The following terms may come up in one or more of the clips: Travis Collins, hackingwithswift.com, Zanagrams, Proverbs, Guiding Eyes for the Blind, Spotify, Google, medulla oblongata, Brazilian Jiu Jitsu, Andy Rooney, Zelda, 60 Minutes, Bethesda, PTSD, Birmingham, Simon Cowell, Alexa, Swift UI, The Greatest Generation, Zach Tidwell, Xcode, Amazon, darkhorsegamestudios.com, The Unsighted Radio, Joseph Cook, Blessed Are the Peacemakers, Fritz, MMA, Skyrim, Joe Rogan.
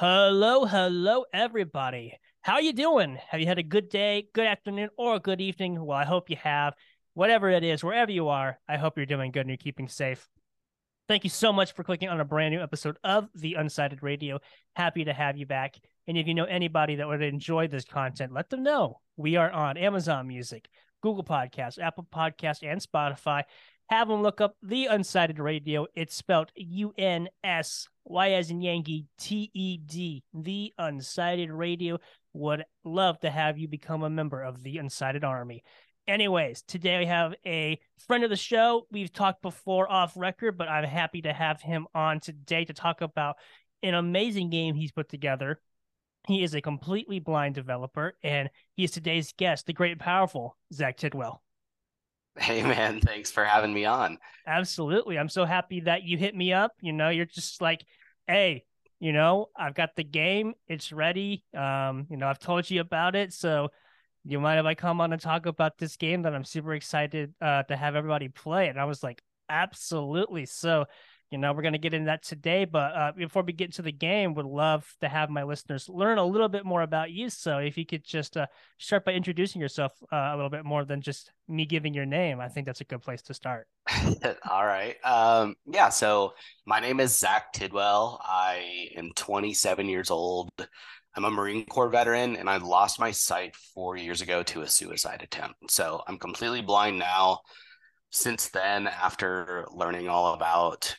Hello, everybody. How you doing? Have you had a good day, good afternoon, or a good evening? Well, I hope you have. Whatever it is, wherever you are, I hope you're doing good and you're keeping safe. Thank you so much for clicking on a brand new episode of The Unsighted Radio. Happy to have you back. And if you know anybody that would enjoy this content, let them know. We are on Amazon Music, Google Podcasts, Apple Podcasts, and Spotify. Have them look up The Unsighted Radio. It's spelled U-N-S. Y as in Yankee, T-E-D, The Unsighted Radio. Would love to have you become a member of the Unsighted Army. Anyways, today we have a friend of the show. We've talked before off record, but I'm happy to have him on today to talk about an amazing game he's put together. He is a completely blind developer, and he is today's guest, the great and powerful Zach Tidwell. Hey, man, thanks for having me on. Absolutely. I'm so happy that you hit me up. You know, you're just like, hey, you know, I've got the game. It's ready. You know, I've told you about it. So you mind if I come on and talk about this game that I'm super excited to have everybody play? And I was like, absolutely. So, you know, we're going to get into that today. But before we get into the game, would love to have my listeners learn a little bit more about you. So if you could just start by introducing yourself a little bit more than just me giving your name, I think that's a good place to start. All right. Yeah, so my name is Zach Tidwell. I am 27 years old. I'm a Marine Corps veteran, and I lost my sight 4 years ago to a suicide attempt. So I'm completely blind now. Since then, after learning all about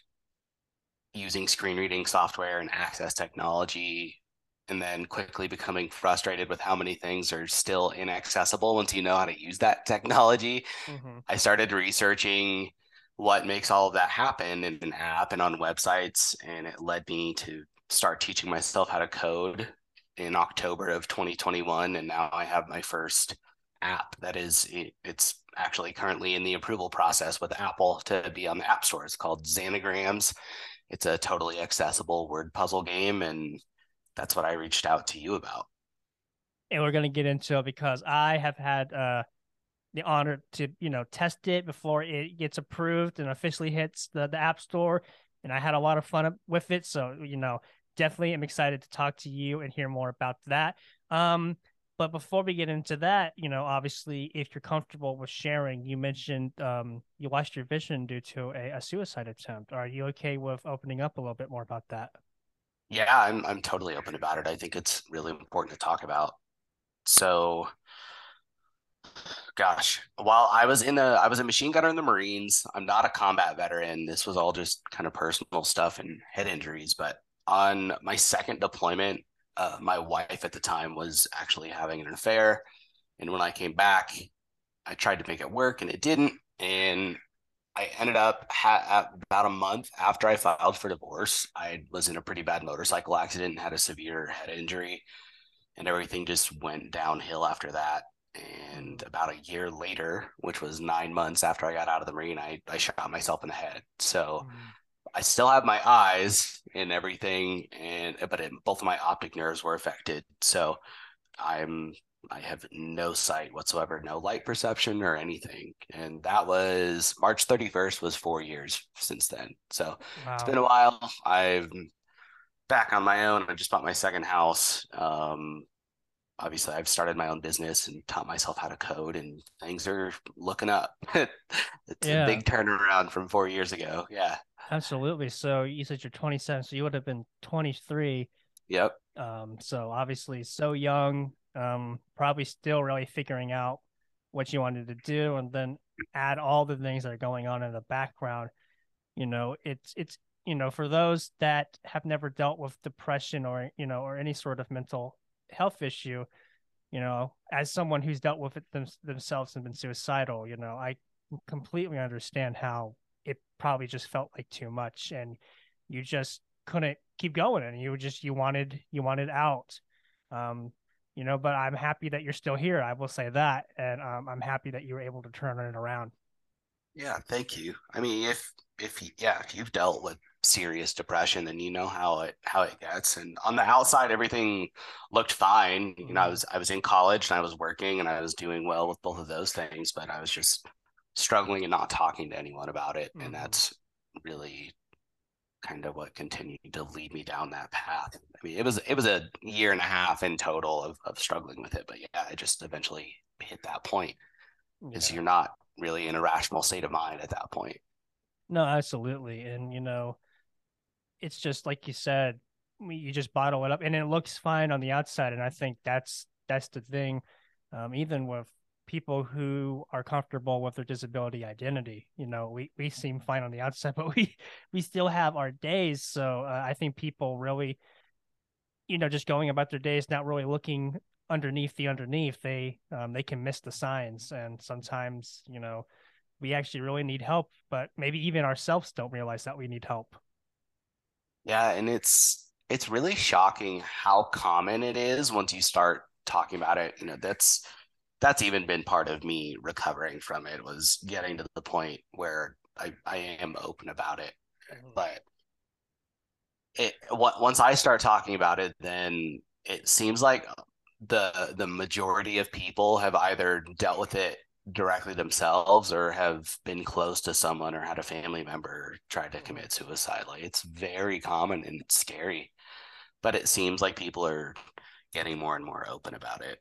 using screen reading software and access technology, and then quickly becoming frustrated with how many things are still inaccessible once you know how to use that technology. Mm-hmm. I started researching what makes all of that happen in an app and on websites, and it led me to start teaching myself how to code in October of 2021, and now I have my first app that is, it's actually currently in the approval process with Apple to be on the App Store. It's called Zanagrams. It's a totally accessible word puzzle game, and that's what I reached out to you about. And we're going to get into it because I have had the honor to, you know, test it before it gets approved and officially hits the App Store, and I had a lot of fun with it. So, you know, definitely am excited to talk to you and hear more about that. But before we get into that, you know, obviously, if you're comfortable with sharing, you mentioned you lost your vision due to a suicide attempt. Are you okay with opening up a little bit more about that? Yeah, I'm totally open about it. I think it's really important to talk about. So, gosh, while I was a machine gunner in the Marines. I'm not a combat veteran. This was all just kind of personal stuff and head injuries. But on my second deployment, my wife at the time was actually having an affair. And when I came back, I tried to make it work and it didn't. And I ended up about a month after I filed for divorce, I was in a pretty bad motorcycle accident and had a severe head injury, and everything just went downhill after that. And about a year later, which was 9 months after I got out of the Marine, I shot myself in the head. So I still have my eyes and everything, but both of my optic nerves were affected. So I have no sight whatsoever, no light perception or anything. And that was March 31st was 4 years since then. So wow. It's been a while. I'm back on my own. I just bought my second house. Obviously, I've started my own business and taught myself how to code, and things are looking up. It's a big turnaround from 4 years ago. Yeah, absolutely. So you said you're 27, so you would have been 23. Yep. So obviously so young. Probably still really figuring out what you wanted to do, and then add all the things that are going on in the background. You know, it's you know, for those that have never dealt with depression or, you know, or any sort of mental health issue, you know, as someone who's dealt with it themselves and been suicidal, you know, I completely understand how it probably just felt like too much, and you just couldn't keep going, and you wanted out. You know, but I'm happy that you're still here. I will say that. And I'm happy that you were able to turn it around. Yeah, thank you. I mean, if you've dealt with serious depression, then you know how it gets. And on the outside, everything looked fine. You know, I was in college and I was working and I was doing well with both of those things, but I was just struggling and not talking to anyone about it. Mm-hmm. And that's really kind of what continued to lead me down that path. I mean, it was a year and a half in total of struggling with it, but yeah, I just eventually hit that point. Because you're not really in a rational state of mind at that point. No, absolutely. And, you know, it's just like you said, you just bottle it up and it looks fine on the outside. And I think that's the thing, even with people who are comfortable with their disability identity, you know, we seem fine on the outside, but we still have our days. So I think people really, you know, just going about their days, not really looking underneath, they can miss the signs. And sometimes, you know, we actually really need help, but maybe even ourselves don't realize that we need help. Yeah. And it's really shocking how common it is once you start talking about it. You know, that's even been part of me recovering from it, was getting to the point where I am open about it. Mm-hmm. But once I start talking about it, then it seems like the majority of people have either dealt with it directly themselves or have been close to someone or had a family member try to commit suicide. Like, it's very common and it's scary, but it seems like people are getting more and more open about it.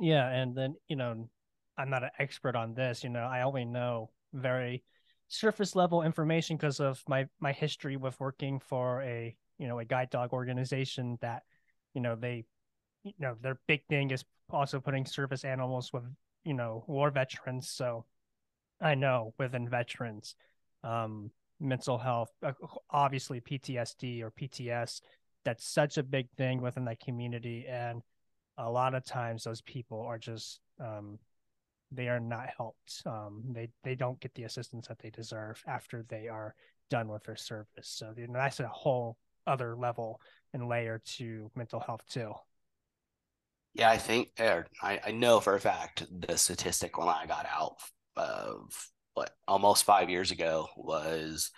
Yeah. And then, you know, I'm not an expert on this, you know, I only know very surface level information because of my history with working for a guide dog organization that, you know, their big thing is also putting service animals with, you know, war veterans. So I know within veterans, mental health, obviously PTSD or PTS, that's such a big thing within that community. And a lot of times those people are just, they are not helped. They don't get the assistance that they deserve after they are done with their service. So, you know, that's a whole other level and layer to mental health too. Yeah, I know for a fact the statistic when I got out of almost 5 years ago was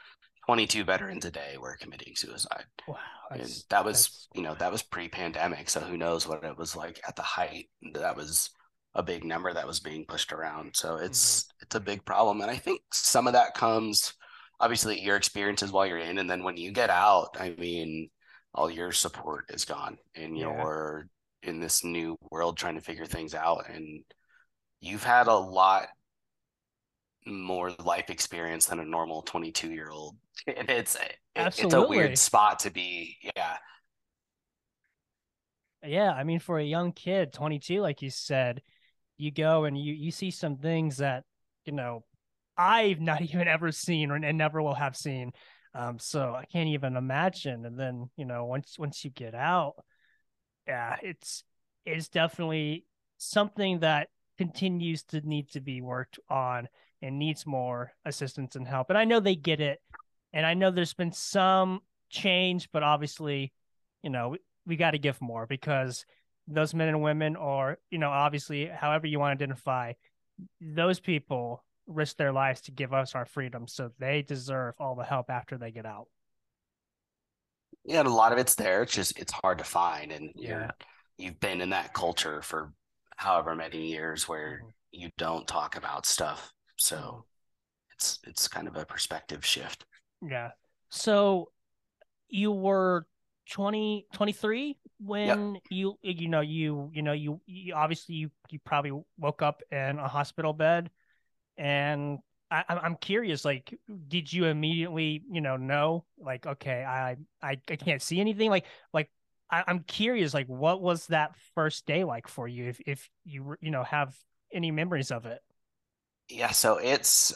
22 veterans a day were committing suicide. Wow. And that was pre-pandemic. So who knows what it was like at the height. That was a big number that was being pushed around. So it's a big problem. And I think some of that comes, obviously, your experiences while you're in. And then when you get out, I mean, all your support is gone and you're in this new world trying to figure things out, and you've had a lot more life experience than a normal 22-year-old, and it's a weird spot to be. I mean, for a young kid, 22, like you said, you go and you see some things that, you know, I've not even ever seen and never will have seen, so I can't even imagine. And then, you know, once you get out, yeah, it's definitely something that continues to need to be worked on and needs more assistance and help. And I know they get it. And I know there's been some change, but obviously, you know, we got to give more, because those men and women are, you know, obviously, however you want to identify, those people risk their lives to give us our freedom. So they deserve all the help after they get out. Yeah, and a lot of it's there. It's just, it's hard to find. And you've been in that culture for however many years where you don't talk about stuff. So it's kind of a perspective shift. Yeah. So you were 23 when you probably woke up in a hospital bed. And I'm curious, like, did you immediately, you know, like, okay, I can't see anything? Like, I'm curious, like, what was that first day like for you, if you, you know, have any memories of it? Yeah, so it's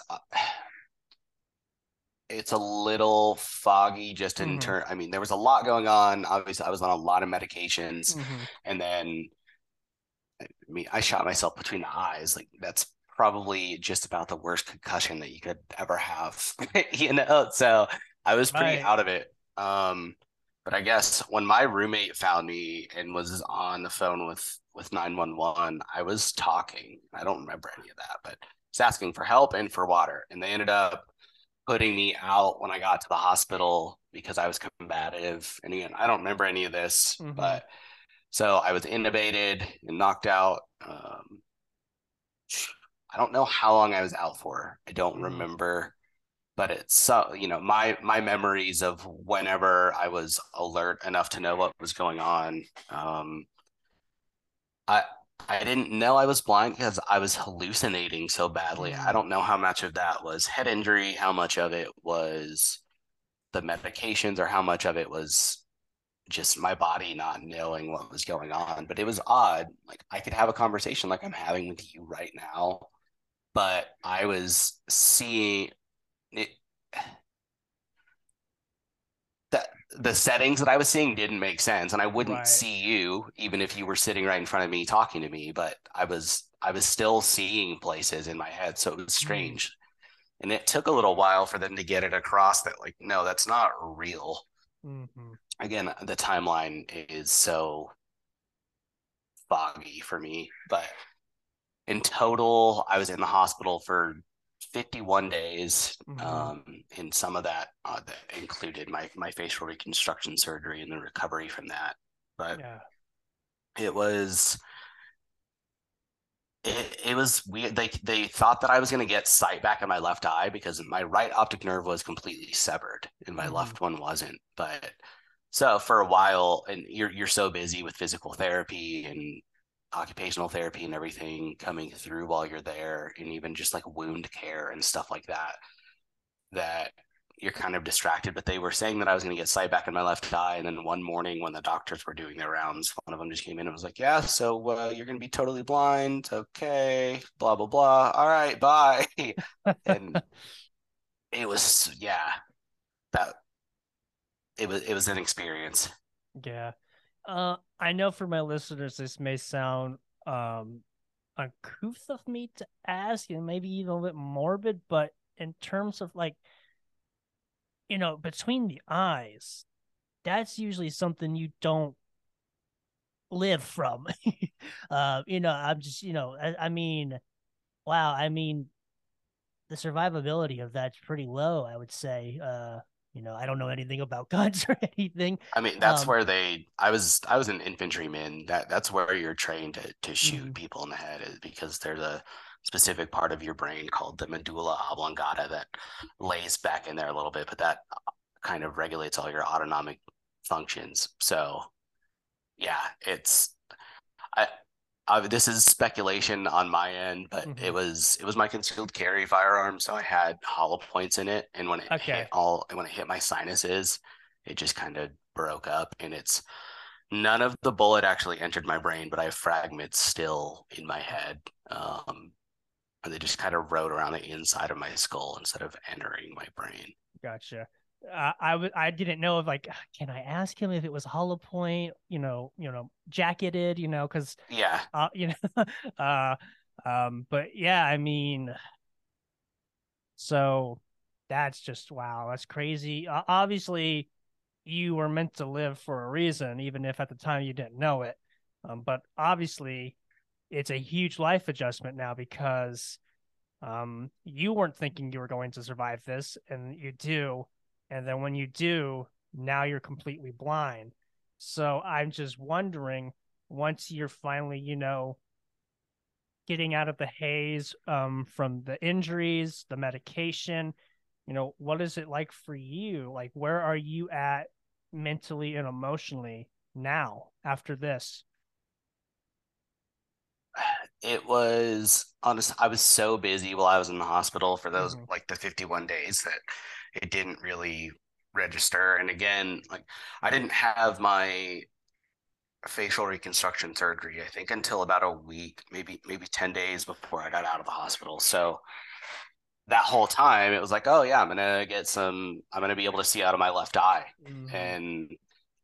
a little foggy just in turn. I mean, there was a lot going on. Obviously, I was on a lot of medications. And then, I mean, I shot myself between the eyes. Like, that's probably just about the worst concussion that you could ever have, you know? So I was pretty out of it. But I guess when my roommate found me and was on the phone with 911, I was talking. I don't remember any of that, but I was asking for help and for water. And they ended up putting me out when I got to the hospital because I was combative. And again, I don't remember any of this, but so I was intubated and knocked out. I don't know how long I was out for. I don't remember. But it's, you know, my memories of whenever I was alert enough to know what was going on. I didn't know I was blind because I was hallucinating so badly. I don't know how much of that was head injury, how much of it was the medications, or how much of it was just my body not knowing what was going on. But it was odd. Like, I could have a conversation like I'm having with you right now, but I was seeing... the settings that I was seeing didn't make sense, and I wouldn't see you even if you were sitting right in front of me talking to me, but I was still seeing places in my head, so it was strange. And it took a little while for them to get it across that, like, no, that's not real. Again, the timeline is so foggy for me, but in total I was in the hospital for 51 days, and some of that, that included my facial reconstruction surgery and the recovery from that. But it was weird. They thought that I was going to get sight back in my left eye because my right optic nerve was completely severed and my left one wasn't. But so for a while, and you're so busy with physical therapy and occupational therapy and everything coming through while you're there, and even just like wound care and stuff like that you're kind of distracted. But they were saying that I was going to get sight back in my left eye, and then one morning when the doctors were doing their rounds, one of them just came in and was like, yeah, so you're going to be totally blind, okay, blah blah blah, all right, bye. And it was it was an experience. I know for my listeners, this may sound uncouth of me to ask, and maybe even a bit morbid, but in terms of, like, you know, between the eyes, that's usually something you don't live from. You know, I'm just, you know, I mean, wow. I mean, the survivability of that's pretty low, I would say. You know, I don't know anything about guns or anything. I mean, that's where I was an infantryman. That's where you're trained to shoot people in the head, is because there's a specific part of your brain called the medulla oblongata that lays back in there a little bit, but that kind of regulates all your autonomic functions. So yeah, this is speculation on my end, but it was my concealed carry firearm, so I had hollow points in it, and when it hit my sinuses, it just kind of broke up, and it's none of the bullet actually entered my brain, but I have fragments still in my head, and they just kind of rode around the inside of my skull instead of entering my brain. Gotcha. I didn't know if, like, can I ask him if it was hollow point, you know, jacketed, you know, because you know, but yeah, I mean, so that's just, wow, that's crazy. Obviously, you were meant to live for a reason, even if at the time you didn't know it. But obviously, it's a huge life adjustment now, because you weren't thinking you were going to survive this, and you do. And then when you do, now you're completely blind. So I'm just wondering, once you're finally, you know, getting out of the haze from the injuries, the medication, you know, what is it like for you? Like, where are you at mentally and emotionally now after this? It was, honest, I was so busy while I was in the hospital for those, like, the 51 days that it didn't really register. And again, like, I didn't have my facial reconstruction surgery, I think, until about a week, maybe 10 days before I got out of the hospital. So that whole time it was like, oh yeah, I'm going to be able to see out of my left eye. And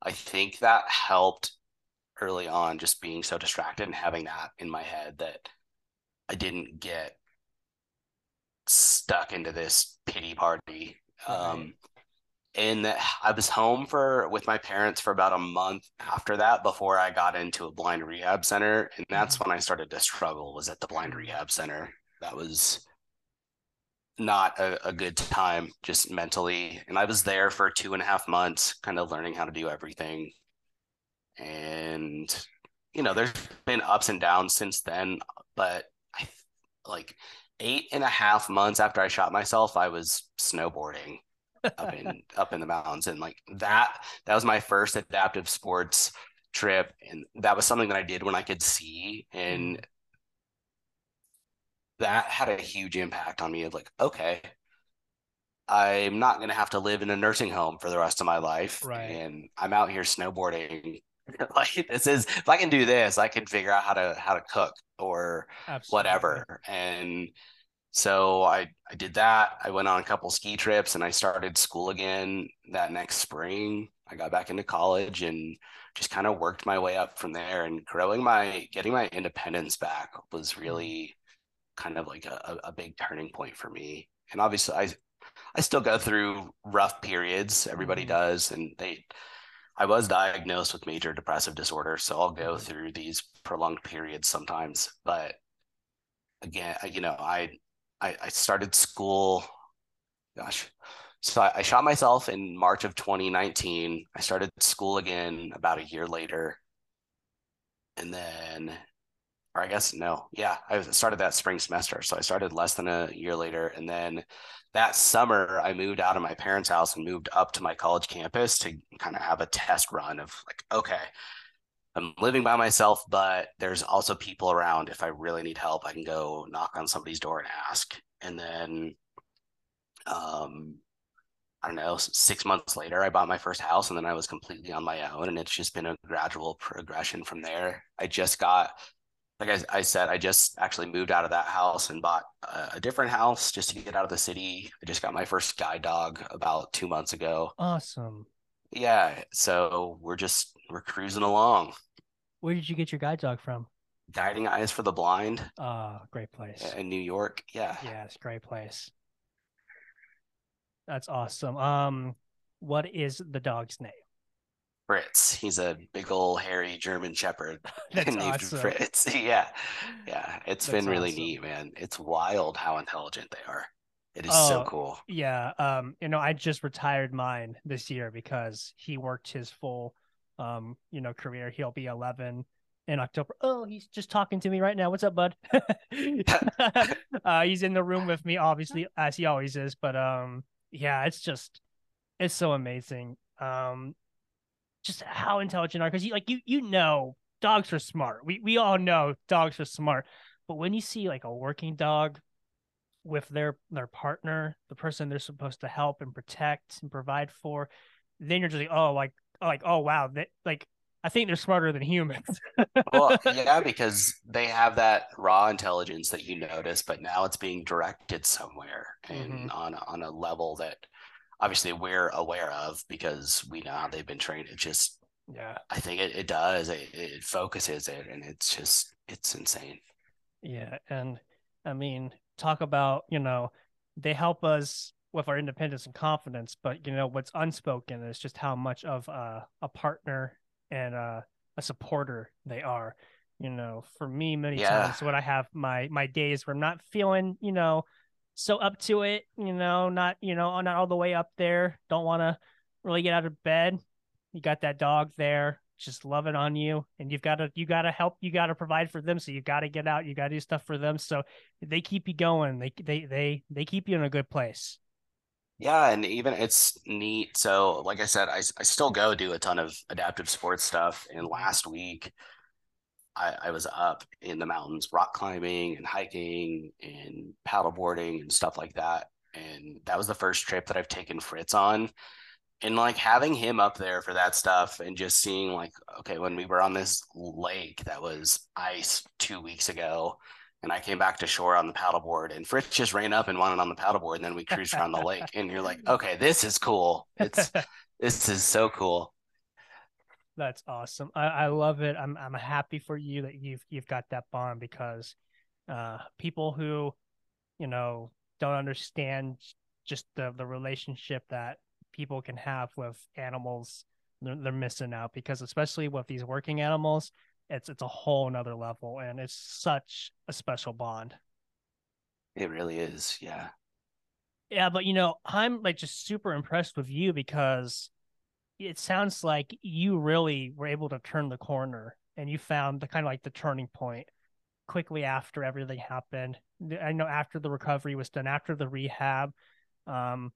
I think that helped early on, just being so distracted and having that in my head, that I didn't get stuck into this pity party. And I was home with my parents for about a month after that, before I got into a blind rehab center. And that's when I started to struggle, was at the blind rehab center. That was not a good time, just mentally. And I was there for 2.5 months, kind of learning how to do everything. And, you know, there's been ups and downs since then, but like 8.5 months after I shot myself, I was snowboarding up in the mountains. And like that was my first adaptive sports trip. And that was something that I did when I could see. And that had a huge impact on me of like, okay, I'm not going to have to live in a nursing home for the rest of my life. Right. And I'm out here snowboarding. Like, this is, if I can do this, I can figure out how to cook or Absolutely. Whatever. And so I did that. I went on a couple ski trips and I started school again that next spring. I got back into college and just kind of worked my way up from there, and getting my independence back was really kind of like a big turning point for me. And obviously I still go through rough periods. Everybody does. And I was diagnosed with major depressive disorder, so I'll go through these prolonged periods sometimes. But again, you know, I started school. Gosh, so I shot myself in March of 2019. I started school again about a year later, and then, or I guess no, yeah, I started that spring semester. So I started less than a year later, and then that summer, I moved out of my parents' house and moved up to my college campus to kind of have a test run of like, okay, I'm living by myself, but there's also people around. If I really need help, I can go knock on somebody's door and ask. And then, I don't know, 6 months later, I bought my first house, and then I was completely on my own. And it's just been a gradual progression from there. I just got... Like I said, I just actually moved out of that house and bought a different house just to get out of the city. I just got my first guide dog about 2 months ago. Awesome. Yeah. So we're cruising along. Where did you get your guide dog from? Guiding Eyes for the Blind. Great place. In New York. Yeah. Yeah, it's a great place. That's awesome. What is the dog's name? Fritz. He's a big old hairy German shepherd named awesome. Fritz. Yeah. Yeah. It's That's been really awesome. Neat, man. It's wild how intelligent they are. It is so cool. Yeah. You know, I just retired mine this year because he worked his full, you know, career. He'll be 11 in October. Oh, he's just talking to me right now. What's up, bud? He's in the room with me, obviously, as he always is. But yeah, it's so amazing. Just how intelligent are, because you know dogs are smart. We all know dogs are smart, but when you see like a working dog with their partner, the person they're supposed to help and protect and provide for, then you're just like, oh wow, that, like, I think they're smarter than humans. Well, yeah, because they have that raw intelligence that you notice, but now it's being directed somewhere and on a level that obviously we're aware of because we know how they've been trained. It just, yeah, I think it does. It focuses it, and it's just, it's insane. Yeah. And I mean, talk about, you know, they help us with our independence and confidence, but you know, what's unspoken is just how much of a partner and a supporter they are. You know, for me, many times when I have my days where I'm not feeling, you know, so up to it, not all the way up there, don't want to really get out of bed, you got that dog there just loving on you, and you gotta help, you gotta provide for them, so you gotta get out, you gotta do stuff for them, so they keep you going, they keep you in a good place. Yeah. And even it's neat, so like I said, I still go do a ton of adaptive sports stuff, and last week I was up in the mountains rock climbing and hiking and paddleboarding and stuff like that. And that was the first trip that I've taken Fritz on. And like having him up there for that stuff and just seeing like, okay, when we were on this lake that was ice 2 weeks ago and I came back to shore on the paddleboard and Fritz just ran up and wanted on the paddleboard and then we cruised around the lake and you're like, okay, this is cool. This is so cool. That's awesome. I love it. I'm happy for you that you've got that bond, because people who, you know, don't understand just the relationship that people can have with animals, they're missing out, because especially with these working animals, it's a whole nother level, and it's such a special bond. It really is. Yeah. Yeah. But you know, I'm like just super impressed with you, because it sounds like you really were able to turn the corner and you found the kind of like the turning point quickly after everything happened. I know after the recovery was done, after the rehab, and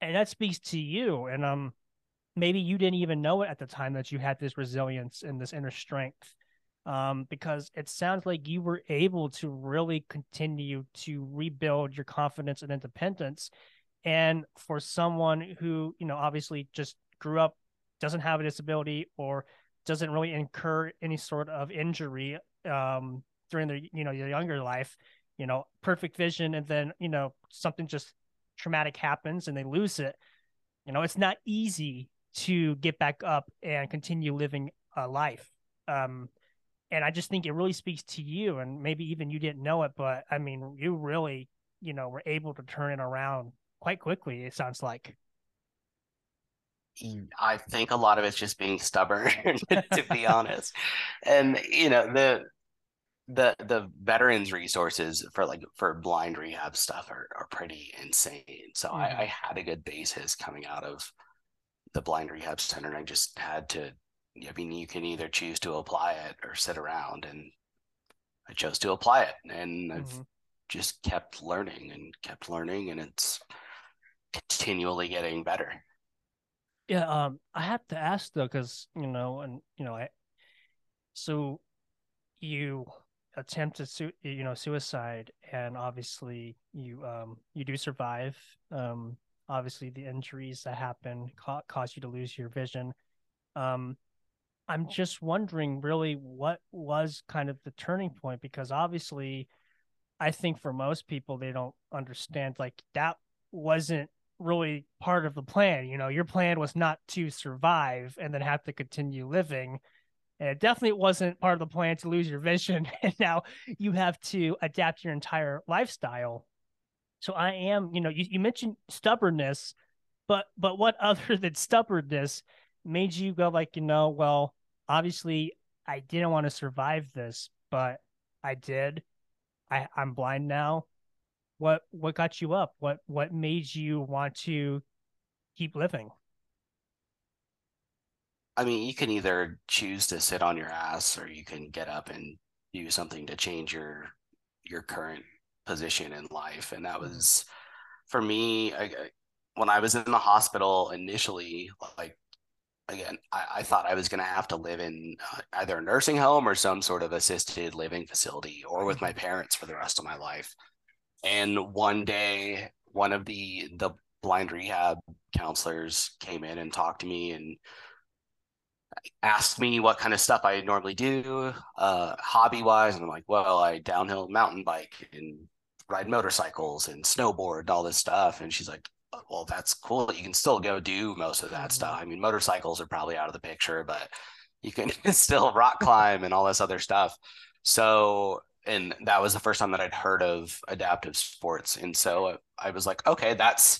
that speaks to you. And maybe you didn't even know it at the time that you had this resilience and this inner strength, because it sounds like you were able to really continue to rebuild your confidence and independence. And for someone who, you know, obviously just grew up, doesn't have a disability, or doesn't really incur any sort of injury during their, you know, your younger life, you know, perfect vision, and then, you know, something just traumatic happens and they lose it. You know, it's not easy to get back up and continue living a life. And I just think it really speaks to you, and maybe even you didn't know it, but I mean, you really, you know, were able to turn it around quite quickly, it sounds like. I think a lot of it's just being stubborn, to be honest. And, you know, the veterans resources for blind rehab stuff are pretty insane. So mm-hmm. I had a good basis coming out of the blind rehab center, and I just had to, I mean, you can either choose to apply it or sit around, and I chose to apply it, and mm-hmm. I've just kept learning, and it's continually getting better. Yeah. I have to ask though, cause you know, and you know, so you attempted suicide, and obviously you you do survive. Obviously the injuries that happened caused you to lose your vision. I'm just wondering really what was kind of the turning point, because obviously I think for most people they don't understand, like, that wasn't really part of the plan. You know, your plan was not to survive and then have to continue living. And it definitely wasn't part of the plan to lose your vision. And now you have to adapt your entire lifestyle. So I am, you know, you mentioned stubbornness, but what other than stubbornness made you go like, you know, well, obviously I didn't want to survive this, but I did. I'm blind now. What got you up? What made you want to keep living? I mean, you can either choose to sit on your ass, or you can get up and do something to change your current position in life. And that was, for me, when I was in the hospital initially, like, again, I thought I was going to have to live in either a nursing home or some sort of assisted living facility, or with my parents for the rest of my life. And one day, one of the blind rehab counselors came in and talked to me and asked me what kind of stuff I normally do, hobby-wise. And I'm like, well, I downhill mountain bike and ride motorcycles and snowboard and all this stuff. And she's like, well, that's cool. You can still go do most of that stuff. I mean, motorcycles are probably out of the picture, but you can still rock climb and all this other stuff. So, and that was the first time that I'd heard of adaptive sports. And so I was like, okay, that's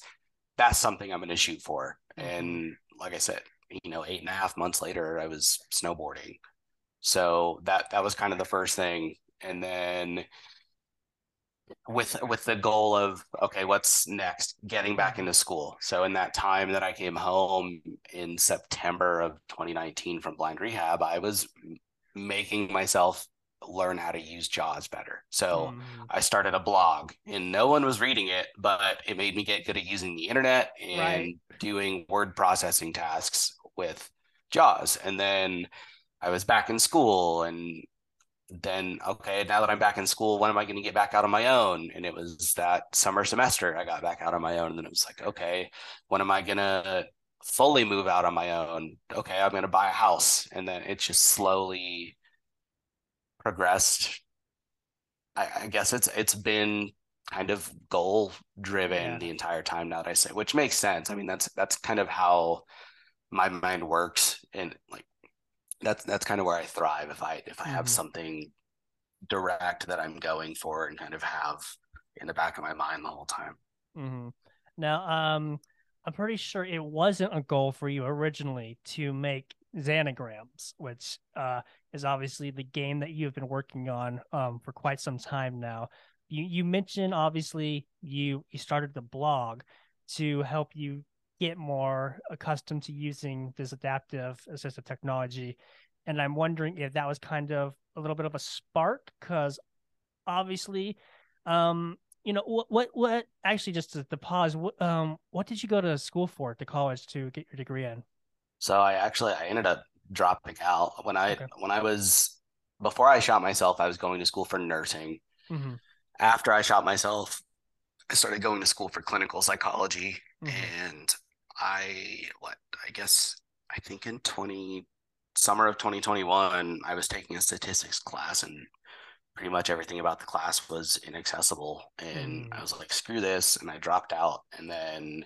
something I'm going to shoot for. And like I said, you know, 8.5 months later, I was snowboarding. So that was kind of the first thing. And then with the goal of, okay, what's next? Getting back into school. So in that time that I came home in September of 2019 from blind rehab, I was making myself learn how to use JAWS better. So I started a blog, and no one was reading it, but it made me get good at using the internet and doing word processing tasks with JAWS. And then I was back in school, and then, okay, now that I'm back in school, when am I going to get back out on my own? And it was that summer semester I got back out on my own. And then it was like, okay, when am I going to fully move out on my own? Okay, I'm going to buy a house. And then it just slowly progressed. I guess it's been kind of goal driven the entire time now that I say, which makes sense. I mean, that's kind of how my mind works, and like that's kind of where I thrive. If I have something direct that I'm going for and kind of have in the back of my mind the whole time. Mm-hmm. Now, I'm pretty sure it wasn't a goal for you originally to make Zanagrams, which is obviously the game that you've been working on for quite some time now. You mentioned obviously you started the blog to help you get more accustomed to using this adaptive assistive technology, and I'm wondering if that was kind of a little bit of a spark, because obviously. You know, what actually, just to pause, what did you go to school for, to college, to get your degree in? So I ended up dropping out before I shot myself, I was going to school for nursing. Mm-hmm. After I shot myself, I started going to school for clinical psychology. Mm-hmm. And I think in summer of 2021, I was taking a statistics class, and pretty much everything about the class was inaccessible. And I was like, screw this. And I dropped out. And then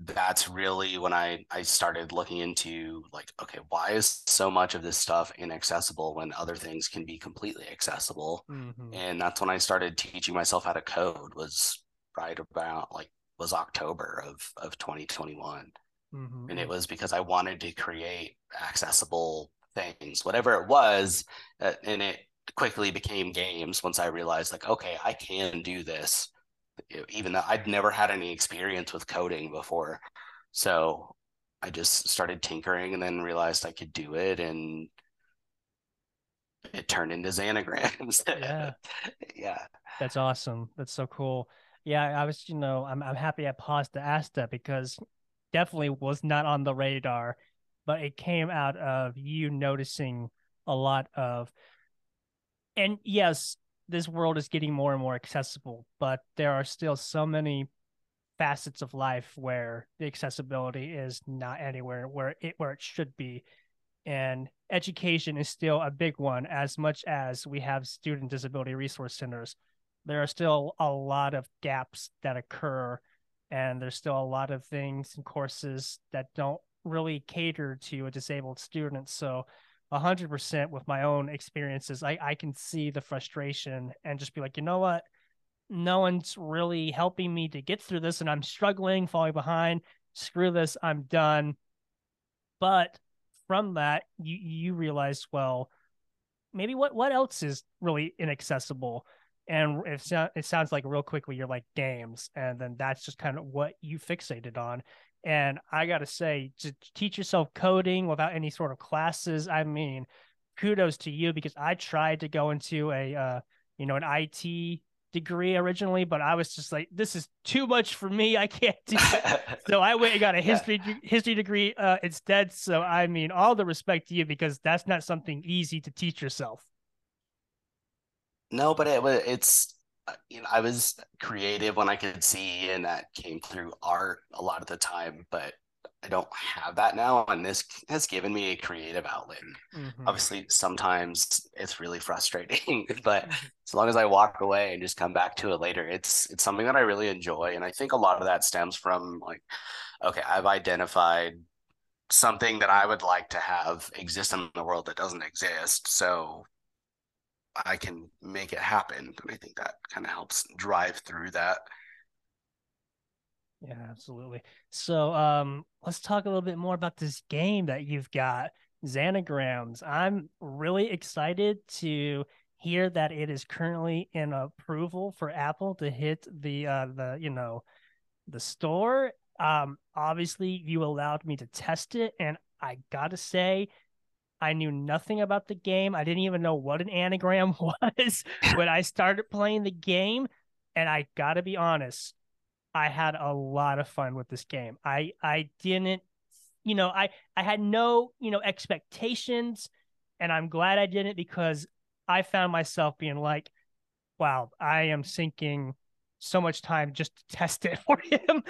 that's really when I started looking into, like, okay, why is so much of this stuff inaccessible when other things can be completely accessible? Mm-hmm. And that's when I started teaching myself how to code, was right about October of 2021. Mm-hmm. And it was because I wanted to create accessible things, whatever it was. And it quickly became games once I realized, like, okay, I can do this, even though I'd never had any experience with coding before. So I just started tinkering and then realized I could do it. And it turned into Zanagrams. Yeah. Yeah. That's awesome. That's so cool. Yeah. I was, I'm happy I paused to ask that, because definitely was not on the radar, but it came out of you noticing a lot of, and yes, this world is getting more and more accessible, but there are still so many facets of life where the accessibility is not anywhere where it should be. And education is still a big one. As much as we have student disability resource centers, there are still a lot of gaps that occur, and there's still a lot of things and courses that don't really cater to a disabled student. So 100% with my own experiences, I can see the frustration and just be like, you know what? No one's really helping me to get through this, and I'm struggling, falling behind. Screw this, I'm done. But from that, you realize, well, maybe what else is really inaccessible? And it sounds like real quickly you're like, games. And then that's just kind of what you fixated on. And I got to say, to teach yourself coding without any sort of classes, I mean, kudos to you, because I tried to go into an IT degree originally, but I was just like, this is too much for me. I can't do it. So I went and got a history degree instead. So, I mean, all the respect to you, because that's not something easy to teach yourself. No, but it's I was creative when I could see, and that came through art a lot of the time, but I don't have that now, and this has given me a creative outlet. Mm-hmm. Obviously, sometimes it's really frustrating, but as long as I walk away and just come back to it later, it's something that I really enjoy. And I think a lot of that stems from, like, okay, I've identified something that I would like to have exist in the world that doesn't exist, so I can make it happen. And I think that kind of helps drive through that. Yeah, absolutely. So let's talk a little bit more about this game that you've got, Zanagrams. I'm really excited to hear that it is currently in approval for Apple to hit the store. Obviously, you allowed me to test it, and I gotta say, I knew nothing about the game. I didn't even know what an anagram was when I started playing the game. And I gotta be honest, I had a lot of fun with this game. I didn't, I had no, expectations, and I'm glad I didn't, because I found myself being like, wow, I am sinking so much time just to test it for him.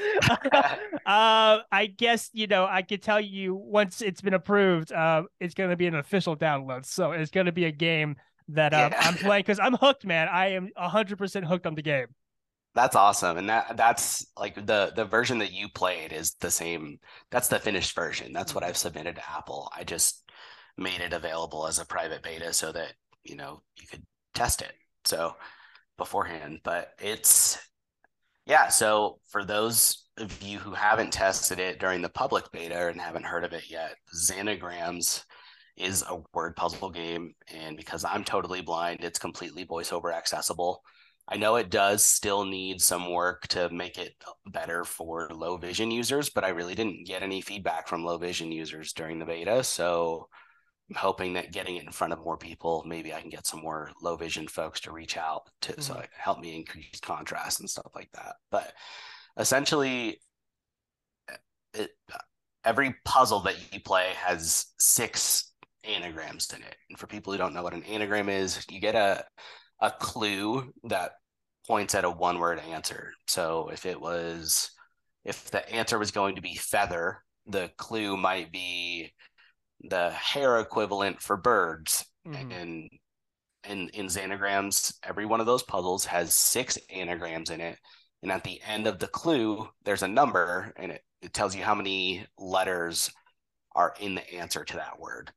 I guess, I could tell you, once it's been approved, it's going to be an official download. So it's going to be a game that I'm playing, because I'm hooked, man. I am 100% hooked on the game. That's awesome. And that's like the version that you played is the same. That's the finished version. That's what I've submitted to Apple. I just made it available as a private beta so that, you could test it. So beforehand, but so for those of you who haven't tested it during the public beta and haven't heard of it yet, Zanagrams is a word puzzle game, and because I'm totally blind, it's completely voiceover accessible. I know it does still need some work to make it better for low vision users, but I really didn't get any feedback from low vision users during the beta, so hoping that getting it in front of more people, maybe I can get some more low vision folks to reach out to, mm-hmm. so help me increase contrast and stuff like that. But essentially, every puzzle that you play has 6 anagrams in it. And for people who don't know what an anagram is, you get a clue that points at a one-word answer. So if the answer was going to be feather, the clue might be the hair equivalent for birds. Mm-hmm. And in Zanagrams, every one of those puzzles has 6 anagrams in it. And at the end of the clue, there's a number, and it tells you how many letters are in the answer to that word.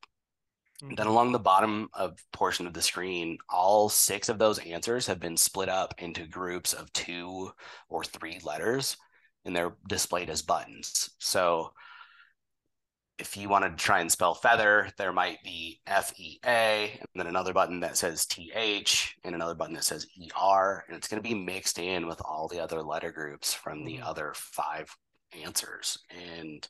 Mm-hmm. Then along the bottom portion of the screen, all 6 of those answers have been split up into groups of 2 or 3 letters, and they're displayed as buttons. So if you wanted to try and spell feather, there might be F-E-A, and then another button that says T-H, and another button that says E-R, and it's going to be mixed in with all the other letter groups from the other 5 answers. And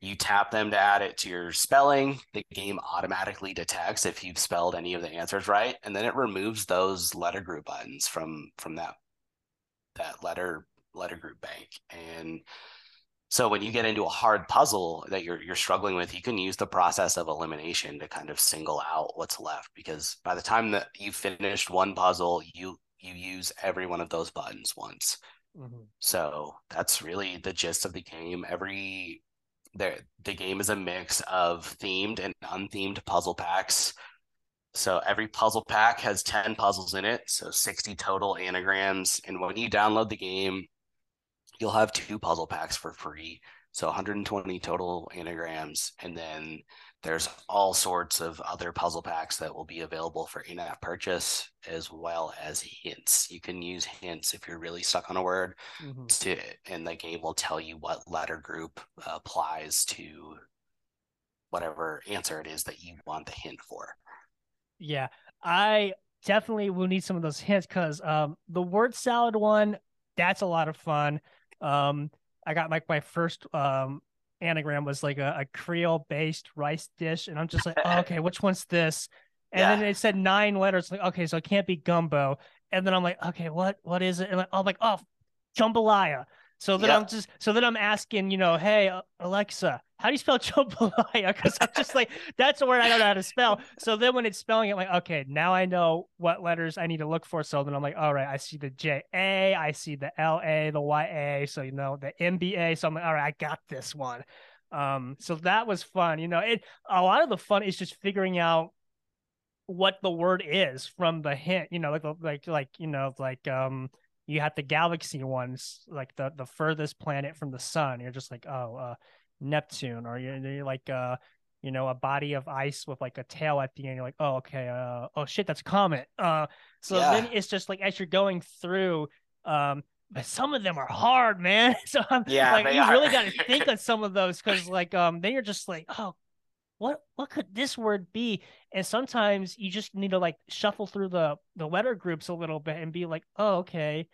you tap them to add it to your spelling. The game automatically detects if you've spelled any of the answers right, and then it removes those letter group buttons from that letter group bank. And so when you get into a hard puzzle that you're struggling with, you can use the process of elimination to kind of single out what's left, because by the time that you've finished one puzzle, you use every one of those buttons once. Mm-hmm. So that's really the gist of the game. The game is a mix of themed and unthemed puzzle packs. So every puzzle pack has 10 puzzles in it, so 60 total anagrams. And when you download the game, you'll have 2 puzzle packs for free, so 120 total anagrams. And then there's all sorts of other puzzle packs that will be available for in-app purchase, as well as hints. You can use hints if you're really stuck on a word, mm-hmm. And the game will tell you what letter group applies to whatever answer it is that you want the hint for. Yeah, I definitely will need some of those hints, because the word salad one, that's a lot of fun. I got my first anagram was like a Creole-based rice dish, and I'm just like, oh, okay, which one's this? And then it said 9 letters. Like, okay, so it can't be gumbo. And then I'm like, okay, what is it? And I'm like, oh, jambalaya. So then I'm asking, hey Alexa, how do you spell jambalaya? Because I'm just like, that's a word I don't know how to spell. So then when it's spelling it, I'm like, okay, now I know what letters I need to look for. So then I'm like, all right, I see the J-A, I see the L-A, the Y-A, so the M-B-A. So I'm like, all right, I got this one. So that was fun. A lot of the fun is just figuring out what the word is from the hint. You have the galaxy ones, like the furthest planet from the sun. You're just like, oh, Neptune, or you're like, a body of ice with like a tail at the end. You're like, oh, okay, oh shit, that's a comet. Then it's just like as you're going through, but some of them are hard, man. So really got to think on some of those, because then you're just like, oh, what could this word be? And sometimes you just need to like shuffle through the letter groups a little bit and be like, oh, okay,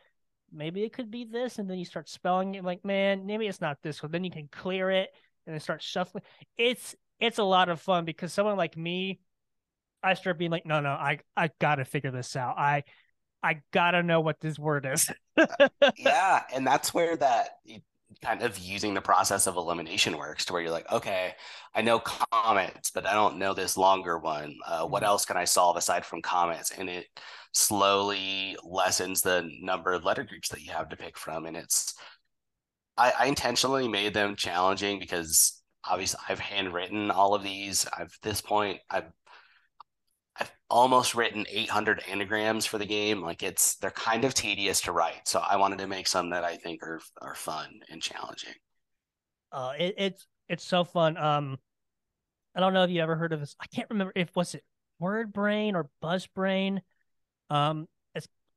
maybe it could be this. And then you start spelling it like, man, maybe it's not this one. Then you can clear it and then start shuffling. It's a lot of fun, because someone like me, I start being like, no, I got to figure this out. I got to know what this word is. Yeah. And that's where that kind of using the process of elimination works, to where you're like, okay, I know comets, but I don't know this longer one. What else can I solve aside from comets? And it slowly lessens the number of letter groups that you have to pick from. And I intentionally made them challenging, because obviously I've handwritten all of these. At this point, I've almost written 800 anagrams for the game. Like, they're kind of tedious to write. So I wanted to make some that I think are fun and challenging. It's so fun. I don't know if you ever heard of this. I can't remember if was it Word Brain or Buzz Brain.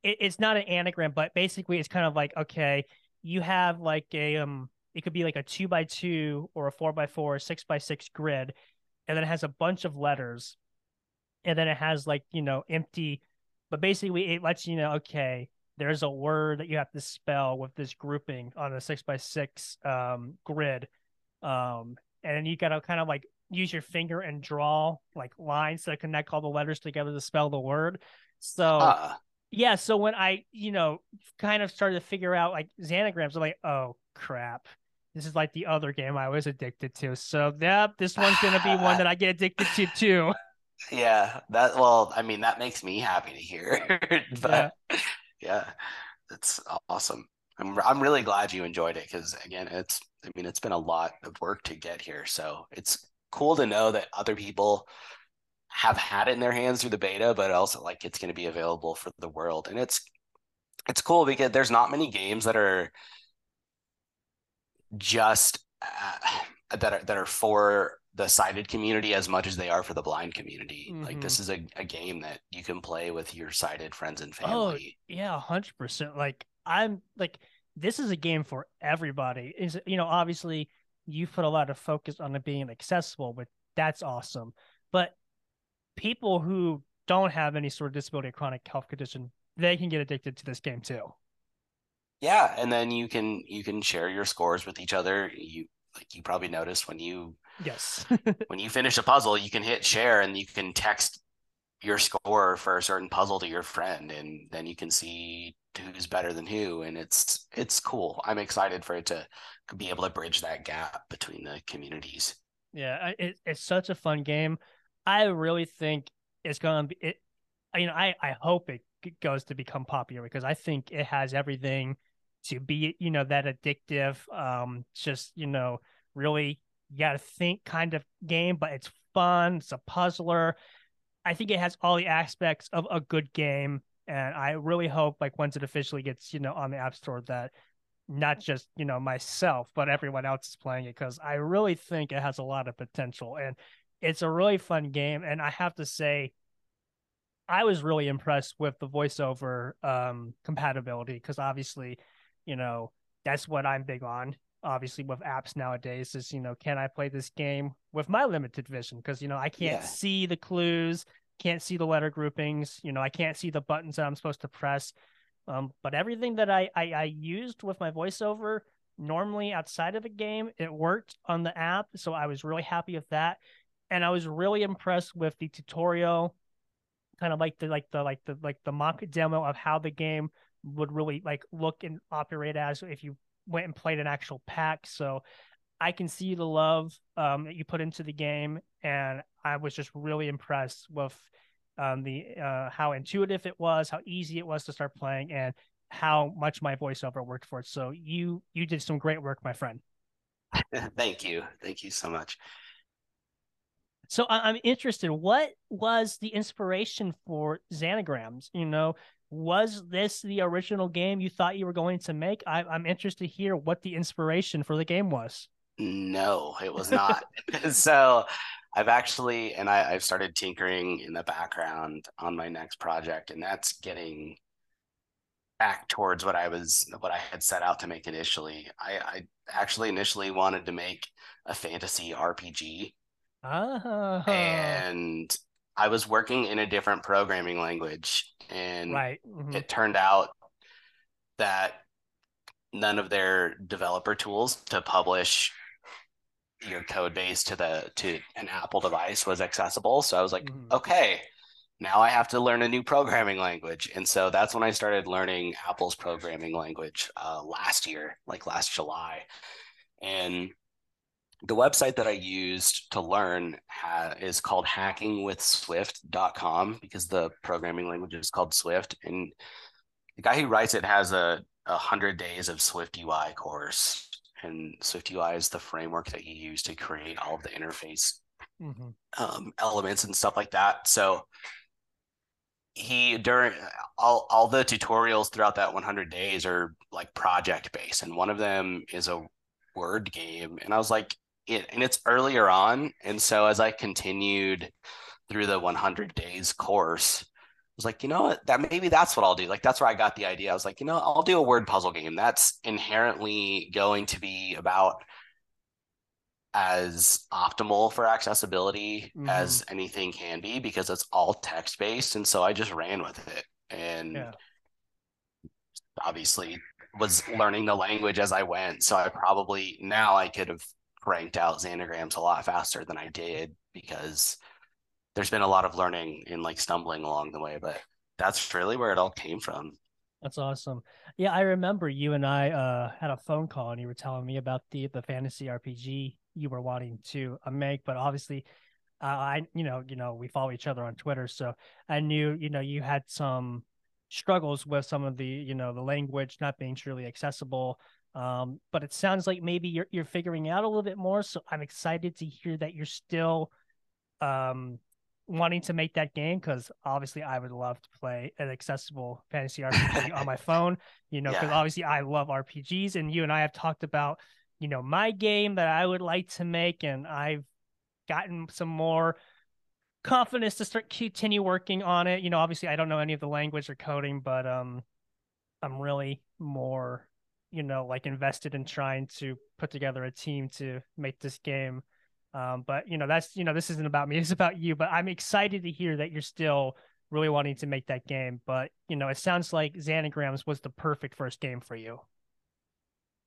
It's not an anagram, but basically it's kind of like, okay, you have like it could be like a 2x2 or a 4x4, 6x6 grid, and then it has a bunch of letters. And then it has like, empty, but basically it lets you know, okay, there's a word that you have to spell with this grouping on a 6x6 grid. And you got to kind of like use your finger and draw like lines to connect all the letters together to spell the word. So yeah, so when I, you know, kind of started to figure out like Zanagrams, I'm like, oh crap, this is like the other game I was addicted to. So yeah, this one's going to be one that I get addicted to too. Yeah, that, well, I mean, that makes me happy to hear. But yeah, that's awesome. I'm really glad you enjoyed it, because again, it's, I mean, it's been a lot of work to get here. So it's cool to know that other people have had it in their hands through the beta, but also like it's going to be available for the world. And it's cool because there's not many games that are just that are for the sighted community as much as they are for the blind community. Mm-hmm. Like this is a game that you can play with your sighted friends and family. Oh, yeah, 100%. Like I'm like, this is a game for everybody. Is, you know, obviously you put a lot of focus on it being accessible, but that's awesome. But people who don't have any sort of disability or chronic health condition, they can get addicted to this game too. Yeah, and then you can share your scores with each other. You, like, you probably noticed when you when you finish a puzzle, you can hit share and you can text your score for a certain puzzle to your friend, and then you can see who's better than who. And it's cool. I'm excited for it to be able to bridge that gap between the communities. Yeah, it's such a fun game. I really think it's going to be, you know, I hope it goes to become popular, because I think it has everything to be, you know, that addictive, just, you know, really you got to think kind of game, but it's fun. It's a puzzler. I think it has all the aspects of a good game. And I really hope, like, once it officially gets, you know, on the App Store, that not just, you know, myself, but everyone else is playing it, because I really think it has a lot of potential. And it's a really fun game. And I have to say, I was really impressed with the voiceover compatibility, because obviously, you know, that's what I'm big on, obviously, with apps nowadays is, you know, can I play this game with my limited vision? Because, you know, I can't see the clues, can't see the letter groupings, you know, I can't see the buttons that I'm supposed to press. But everything that I used with my voiceover normally outside of the game, it worked on the app. So I was really happy with that. And I was really impressed with the tutorial, kind of like the mock demo of how the game would really like look and operate as if you went and played an actual pack. So I can see the love that you put into the game, and I was just really impressed with how intuitive it was, how easy it was to start playing, and how much my voiceover worked for it. So you did some great work, my friend. Thank you so much. So I'm interested, what was the inspiration for Zanagrams? You know, was this the original game you thought you were going to make? I'm interested to hear what the inspiration for the game was. No, it was not. So I've actually, and I've started tinkering in the background on my next project, and that's getting back towards what I had set out to make initially. I actually initially wanted to make a fantasy RPG. Uh-huh. And I was working in a different programming language, and it turned out that none of their developer tools to publish your code base to an Apple device was accessible. So I was like, okay, now I have to learn a new programming language. And so that's when I started learning Apple's programming language last year, like last July. And the website that I used to learn is called hackingwithswift.com, because the programming language is called Swift. And the guy who writes it has a 100 days of Swift UI course. And Swift UI is the framework that you use to create all of the interface elements and stuff like that. So he, during all the tutorials throughout that 100 days are like project based. And one of them is a word game. And I was like, and it's earlier on, and so as I continued through the 100 days course, I was like, you know what, that maybe that's what I'll do. Like, that's where I got the idea. I was like, you know, I'll do a word puzzle game that's inherently going to be about as optimal for accessibility as anything can be, because it's all text based. And so I just ran with it, and obviously was learning the language as I went. So I probably now I could have cranked out Zanagrams a lot faster than I did, because there's been a lot of learning and like stumbling along the way, but that's really where it all came from. That's awesome. Yeah, I remember you and I had a phone call and you were telling me about the fantasy RPG you were wanting to make, but obviously I we follow each other on Twitter, so I knew, you had some struggles with some of the, the language not being truly accessible. But it sounds like maybe you're figuring out a little bit more. So I'm excited to hear that you're still wanting to make that game, because obviously I would love to play an accessible fantasy RPG on my phone, because obviously I love RPGs, and you and I have talked about, my game that I would like to make, and I've gotten some more confidence to start continue working on it. Obviously I don't know any of the language or coding, but I'm really more invested in trying to put together a team to make this game. But that's, this isn't about me, it's about you, but I'm excited to hear that you're still really wanting to make that game. But it sounds like Zanagrams was the perfect first game for you.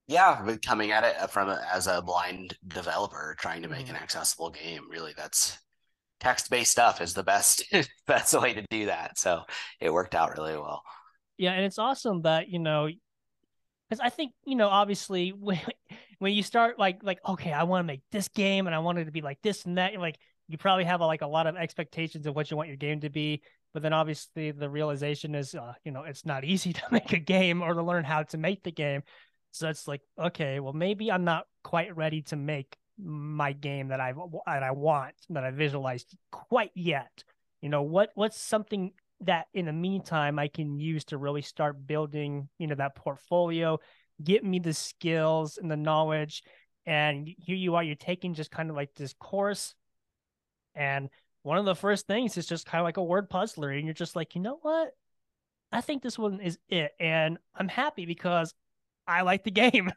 Yeah, but coming at it from as a blind developer trying to make an accessible game, really, that's text-based stuff is the best way to do that. So it worked out really well. Yeah, and it's awesome that because I think obviously when you start like okay, I want to make this game and I want it to be like this and that, like you probably have a lot of expectations of what you want your game to be. But then obviously the realization is it's not easy to make a game or to learn how to make the game. So it's like, okay, well, maybe I'm not quite ready to make my game that I want, that I visualized quite yet. What's something that in the meantime I can use to really start building, that portfolio, get me the skills and the knowledge. And here you are, you're taking just kind of like this course. And one of the first things is just kind of like a word puzzler. And you're just like, you know what? I think this one is it. And I'm happy because I like the game.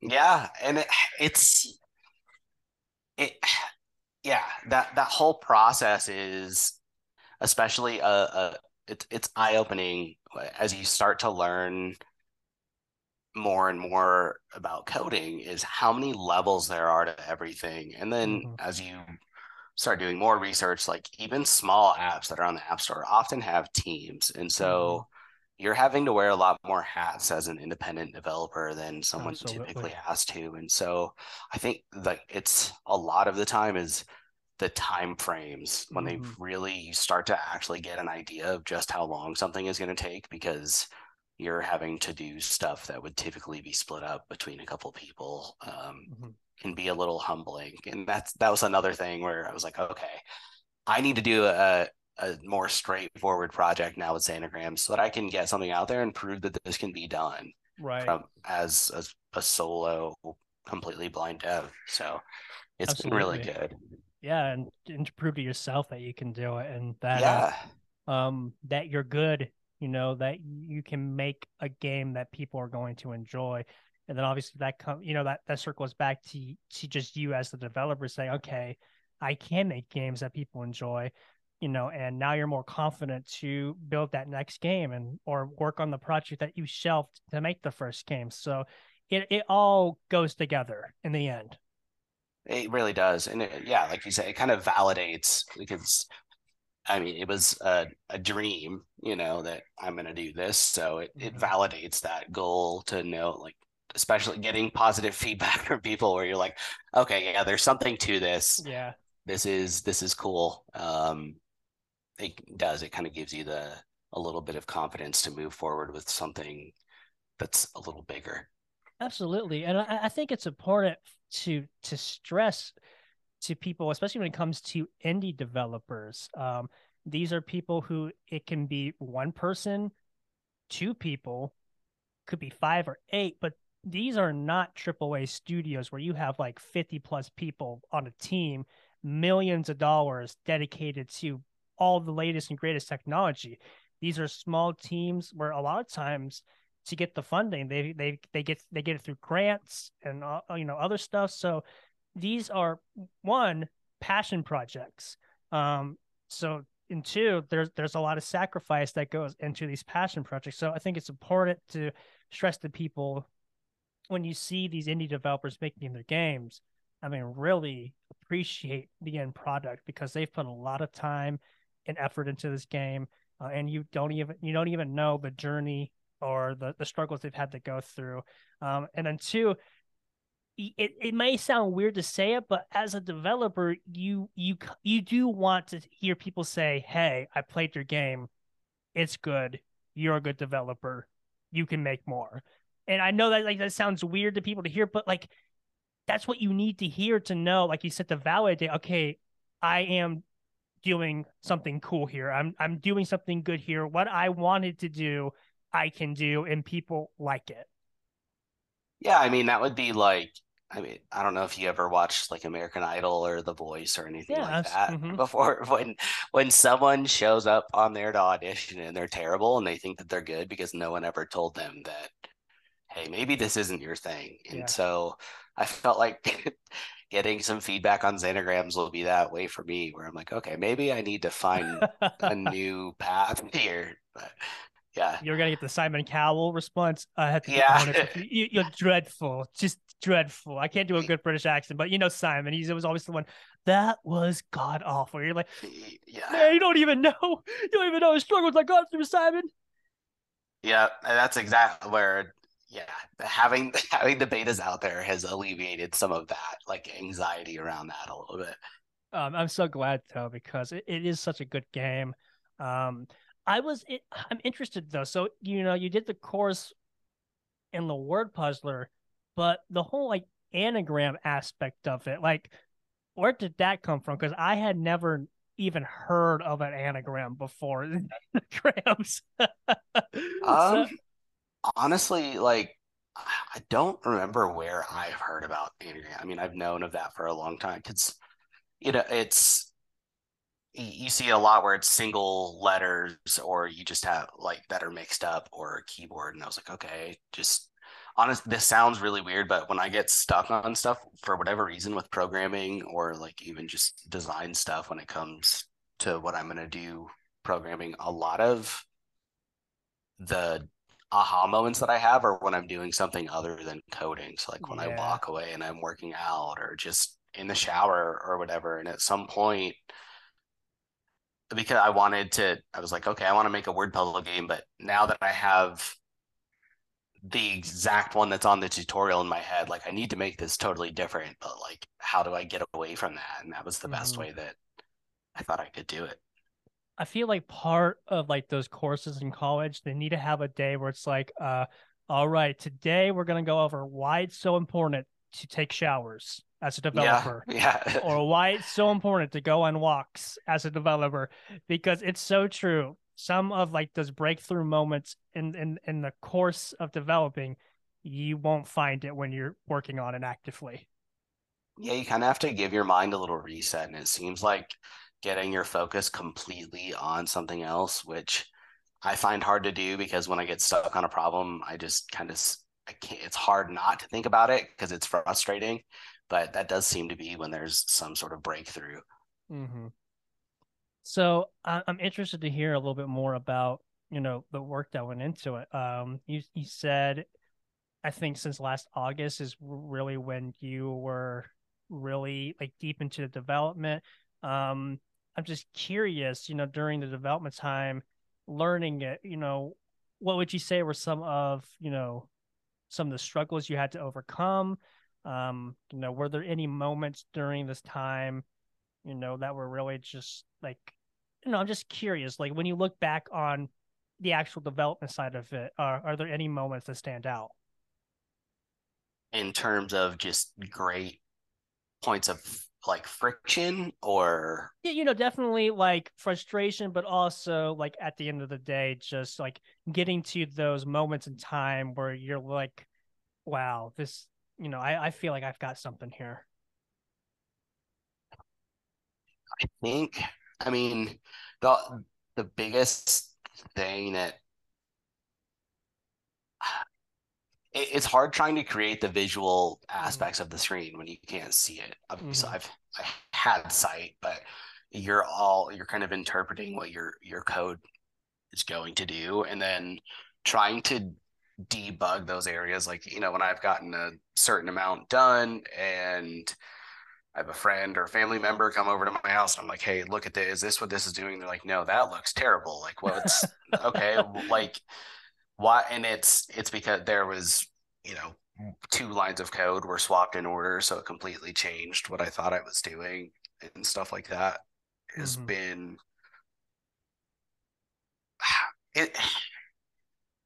Yeah. And that whole process is especially, it's eye-opening as you start to learn more and more about coding, is how many levels there are to everything. And then as you start doing more research, like even small apps that are on the App Store often have teams. And so you're having to wear a lot more hats as an independent developer than someone typically has to. And so I think that it's a lot of the time is the time frames when they really, you start to actually get an idea of just how long something is going to take, because you're having to do stuff that would typically be split up between a couple people, can be a little humbling. And that was another thing where I was like, okay, I need to do a more straightforward project now with Zanagrams, so that I can get something out there and prove that this can be done right as a solo, completely blind dev. So it's been really good. Yeah. And to prove to yourself that you can do it, and that, that you're good, that you can make a game that people are going to enjoy. And then obviously that circles back to just you as the developer saying, okay, I can make games that people enjoy. And now you're more confident to build that next game or work on the project that you shelved to make the first game. So it all goes together in the end. It really does. And like you say, it kind of validates, because it was a dream, that I'm going to do this. So it validates that goal to know, like, especially getting positive feedback from people where you're like, okay, yeah, there's something to this. Yeah. This is cool. It kind of gives you a little bit of confidence to move forward with something that's a little bigger. Absolutely. And I think it's important to stress to people, especially when it comes to indie developers. These are people who, it can be one person, two people, could be five or eight, but these are not AAA studios where you have like 50 plus people on a team, millions of dollars dedicated to all the latest and greatest technology. These are small teams where a lot of times to get the funding, they get it through grants and other stuff. So these are, one, passion projects. And two, there's a lot of sacrifice that goes into these passion projects. So I think it's important to stress to people when you see these indie developers making their games, I mean, really appreciate the end product, because they've put a lot of time and effort into this game, and you don't even know the journey or the struggles they've had to go through. And then two, it may sound weird to say it, but as a developer, you do want to hear people say, "Hey, I played your game. It's good. You're a good developer. You can make more." And I know that that sounds weird to people to hear, but that's what you need to hear to know, like you said, to validate, okay, I am doing something cool here. I'm doing something good here. What I wanted to do, I can do, and people like it. Yeah, I mean, that would be I don't know if you ever watched American Idol or The Voice or anything like that before, when someone shows up on there to audition and they're terrible and they think that they're good because no one ever told them that, hey, maybe this isn't your thing. And so I felt like getting some feedback on Zanagrams will be that way for me, where I'm like, okay, maybe I need to find a new path here. But yeah, you're gonna get the Simon Cowell response. You're dreadful, just dreadful. I can't do a good British accent, but you know Simon, he was always the one that was god awful. You're like, man, you don't even know the struggles I got through, Simon. Yeah, and that's exactly where, having the betas out there has alleviated some of that anxiety around that a little bit. I'm so glad though, because it is such a good game. I'm interested though. So, you did the course in the word puzzler, but the whole anagram aspect of it, where did that come from? Because I had never even heard of an anagram before. Anagrams. Honestly, I don't remember where I've heard about anagram. I mean, I've known of that for a long time, because it's, you see a lot where it's single letters, or you just have that are mixed up, or keyboard. And I was like, okay, just honest, this sounds really weird, but when I get stuck on stuff for whatever reason with programming, or even just design stuff, when it comes to what I'm going to do programming, a lot of the aha moments that I have are when I'm doing something other than coding. So when I walk away and I'm working out, or just in the shower or whatever. And at some point, because I was like, okay, I want to make a word puzzle game, but now that I have the exact one that's on the tutorial in my head, I need to make this totally different, but how do I get away from that? And that was the best way that I thought I could do it. I feel part of those courses in college, they need to have a day where it's all right, today we're going to go over why it's so important to take showers as a developer, or why it's so important to go on walks as a developer, because it's so true. Some of those breakthrough moments in the course of developing, you won't find it when you're working on it actively. Yeah, you kind of have to give your mind a little reset, and it seems like getting your focus completely on something else, which I find hard to do, because when I get stuck on a problem, I just it's hard not to think about it because it's frustrating. But that does seem to be when there's some sort of breakthrough. Mm-hmm. So I'm interested to hear a little bit more about, the work that went into it. You said, I think since last August is really when you were really deep into the development. I'm just curious, during the development time, learning it, what would you say were some of the struggles you had to overcome? Were there any moments during this time, that were really just I'm just curious, when you look back on the actual development side of it, are there any moments that stand out? In terms of just great points of friction, or? Yeah, definitely frustration, but also at the end of the day, just getting to those moments in time where you're like, wow, this, I feel like I've got something here. I think, the biggest thing that it's hard trying to create the visual aspects of the screen when you can't see it. Obviously, I had sight, but you're kind of interpreting what your code is going to do, and then trying to debug those areas. Like, you know, when I've gotten a certain amount done and I have a friend or a family member come over to my house and I'm like, hey, look at this. Is this what this is doing? They're like, no, that looks terrible. Like, well, it's okay. Like, why? And it's because there was, you know, two lines of code were swapped in order. So it completely changed what I thought I was doing and stuff like that. Has been,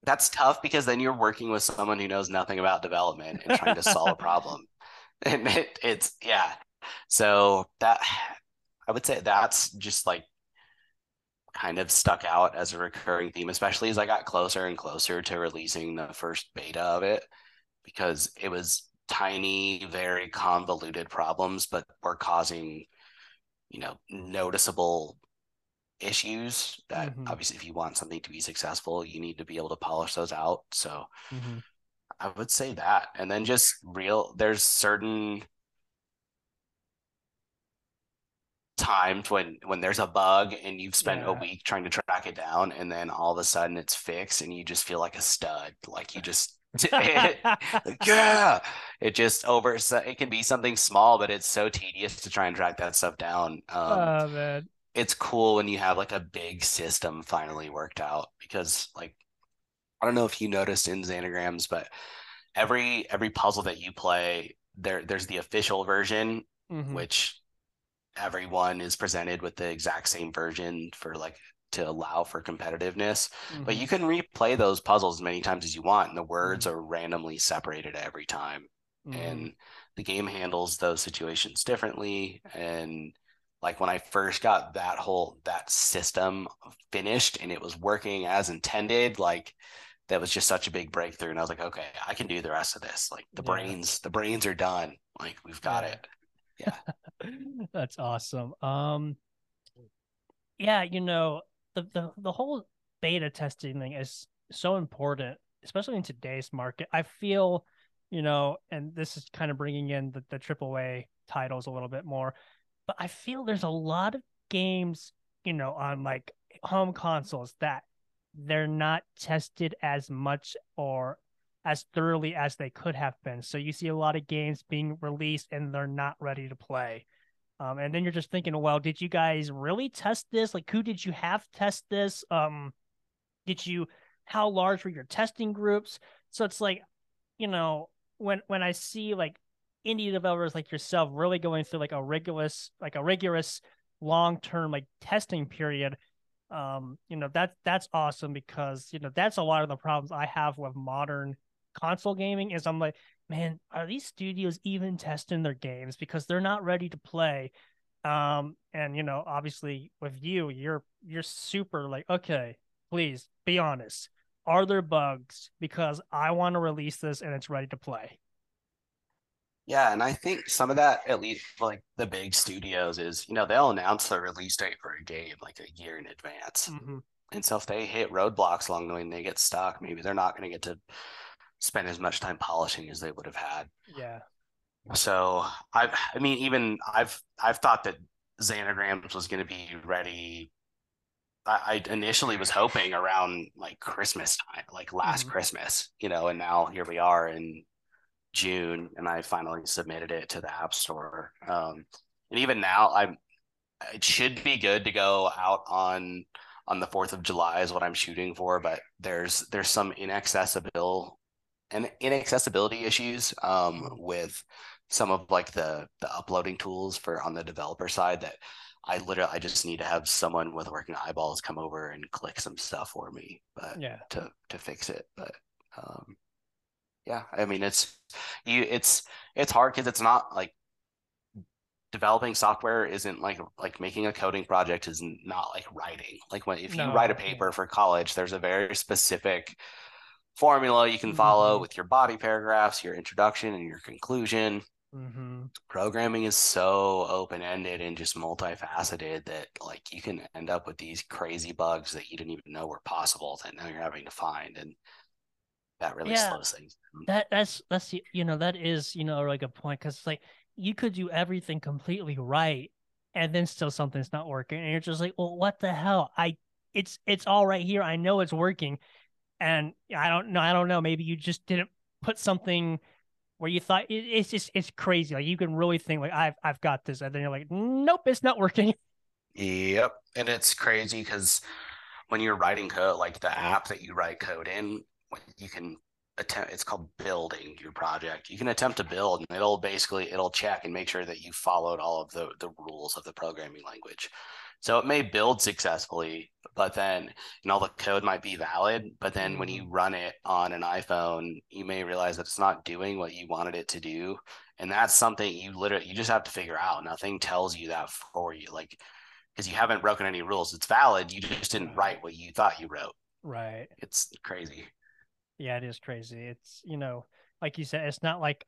that's tough because then you're working with someone who knows nothing about development and trying to solve a problem. And it's, yeah. So that, I would say that's just like kind of stuck out as a recurring theme, especially as I got closer and closer to releasing the first beta of it, because it was tiny, very convoluted problems, but were causing, you know, noticeable issues that obviously if you want something to be successful, you need to be able to polish those out. So I would say that. And then just there's certain times when there's a bug and you've spent a week trying to track it down and then all of a sudden it's fixed and you just feel like a stud. Like you just, it just it can be something small, but it's so tedious to try and track that stuff down. Oh, man. It's cool when you have like a big system finally worked out, because like, I don't know if you noticed in Zanagrams, but every puzzle that you play, there's the official version, which everyone is presented with the exact same version for like to allow for competitiveness. But you can replay those puzzles as many times as you want, and the words are randomly separated every time. And the game handles those situations differently. And like when I first got that system finished and it was working as intended, like that was just such a big breakthrough. And I was like, okay, I can do the rest of this. Like the brains are done. Like we've got it. Yeah. That's awesome. Yeah. You know, the whole beta testing thing is so important, especially in today's market. I feel, you know, and this is kind of bringing in the AAA titles a little bit more, but I feel there's a lot of games, you know, on like home consoles that they're not tested as much or as thoroughly as they could have been. So you see a lot of games being released and they're not ready to play. And then you're just thinking, well, did you guys really test this? Like, who did you have test this? How large were your testing groups? So it's like, you know, when I see like indie developers like yourself really going through like a rigorous long-term like testing period, you know, that's awesome, because, you know, that's a lot of the problems I have with modern console gaming is I'm like, man, are these studios even testing their games? Because they're not ready to play. And, you know, obviously with you're super like, okay, please be honest. Are there bugs? Because I want to release this and it's ready to play. Yeah, and I think some of that, at least like the big studios, is, you know, they'll announce the release date for a game like a year in advance. And so if they hit roadblocks along the way and they get stuck, maybe they're not going to get to spend as much time polishing as they would have had. Yeah. So I mean, even I've thought that Xanagrams was going to be ready. I initially was hoping around like Christmas time, like last Christmas, you know, and now here we are in June and I finally submitted it to the App Store. And even now it should be good to go out on the 4th of July is what I'm shooting for, but there's some inaccessibility issues with some of like the uploading tools for on the developer side that I just need to have someone with working eyeballs come over and click some stuff for me, but to fix it. But yeah, I mean, it's hard because it's not like developing software isn't like making a coding project is not like writing. Like if you write a paper for college, there's a very specific formula you can follow with your body paragraphs, your introduction and your conclusion. Programming is so open-ended and just multifaceted that like you can end up with these crazy bugs that you didn't even know were possible that now you're having to find, and that really slows things down. That's you know, that is, you know, a really good point, because it's like you could do everything completely right and then still something's not working and you're just like, well, what the hell? It's all right here, I know it's working. And I don't know. Maybe you just didn't put something where you thought it's crazy. Like you can really think like I've got this, and then you're like, nope, it's not working. Yep, and it's crazy because when you're writing code, like the app that you write code in, you can attempt. It's called building your project. You can attempt to build, and it'll check and make sure that you followed all of the rules of the programming language. So it may build successfully, but then all the code might be valid. But then when you run it on an iPhone, you may realize that it's not doing what you wanted it to do. And that's something you just have to figure out. Nothing tells you that for you, like, because you haven't broken any rules. It's valid. You just didn't write what you thought you wrote. Right. It's crazy. Yeah, it is crazy. It's, like you said, it's not like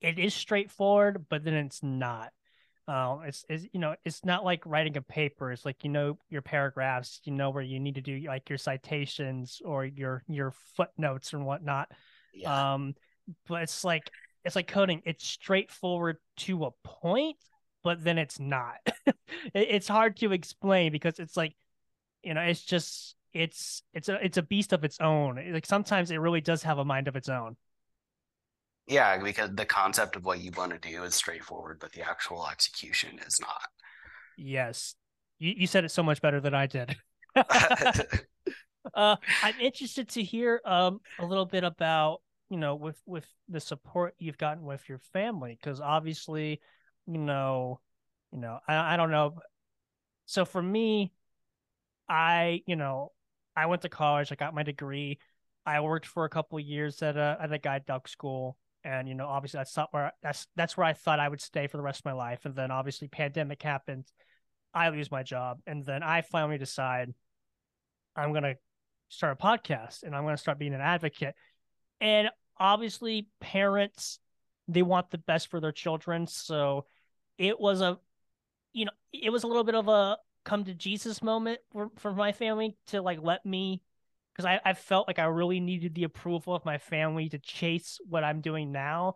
it is straightforward, but then it's not. It's not like writing a paper. It's like, your paragraphs, where you need to do like your citations or your footnotes and whatnot. Yeah. But it's like coding. It's straightforward to a point, but then it's not. It's hard to explain because it's like, it's just, it's a beast of its own. Like sometimes it really does have a mind of its own. Yeah, because the concept of what you want to do is straightforward, but the actual execution is not. Yes. You said it so much better than I did. I'm interested to hear a little bit about, with the support you've gotten with your family, because obviously, I don't know. So for me, I went to college, I got my degree. I worked for a couple of years at a guide dog school. And, obviously that's where I thought I would stay for the rest of my life. And then obviously pandemic happened. I lose my job. And then I finally decide I'm going to start a podcast and I'm going to start being an advocate. And obviously parents, they want the best for their children. So it was a little bit of a come to Jesus moment for my family to let me, because I felt like I really needed the approval of my family to chase what I'm doing now.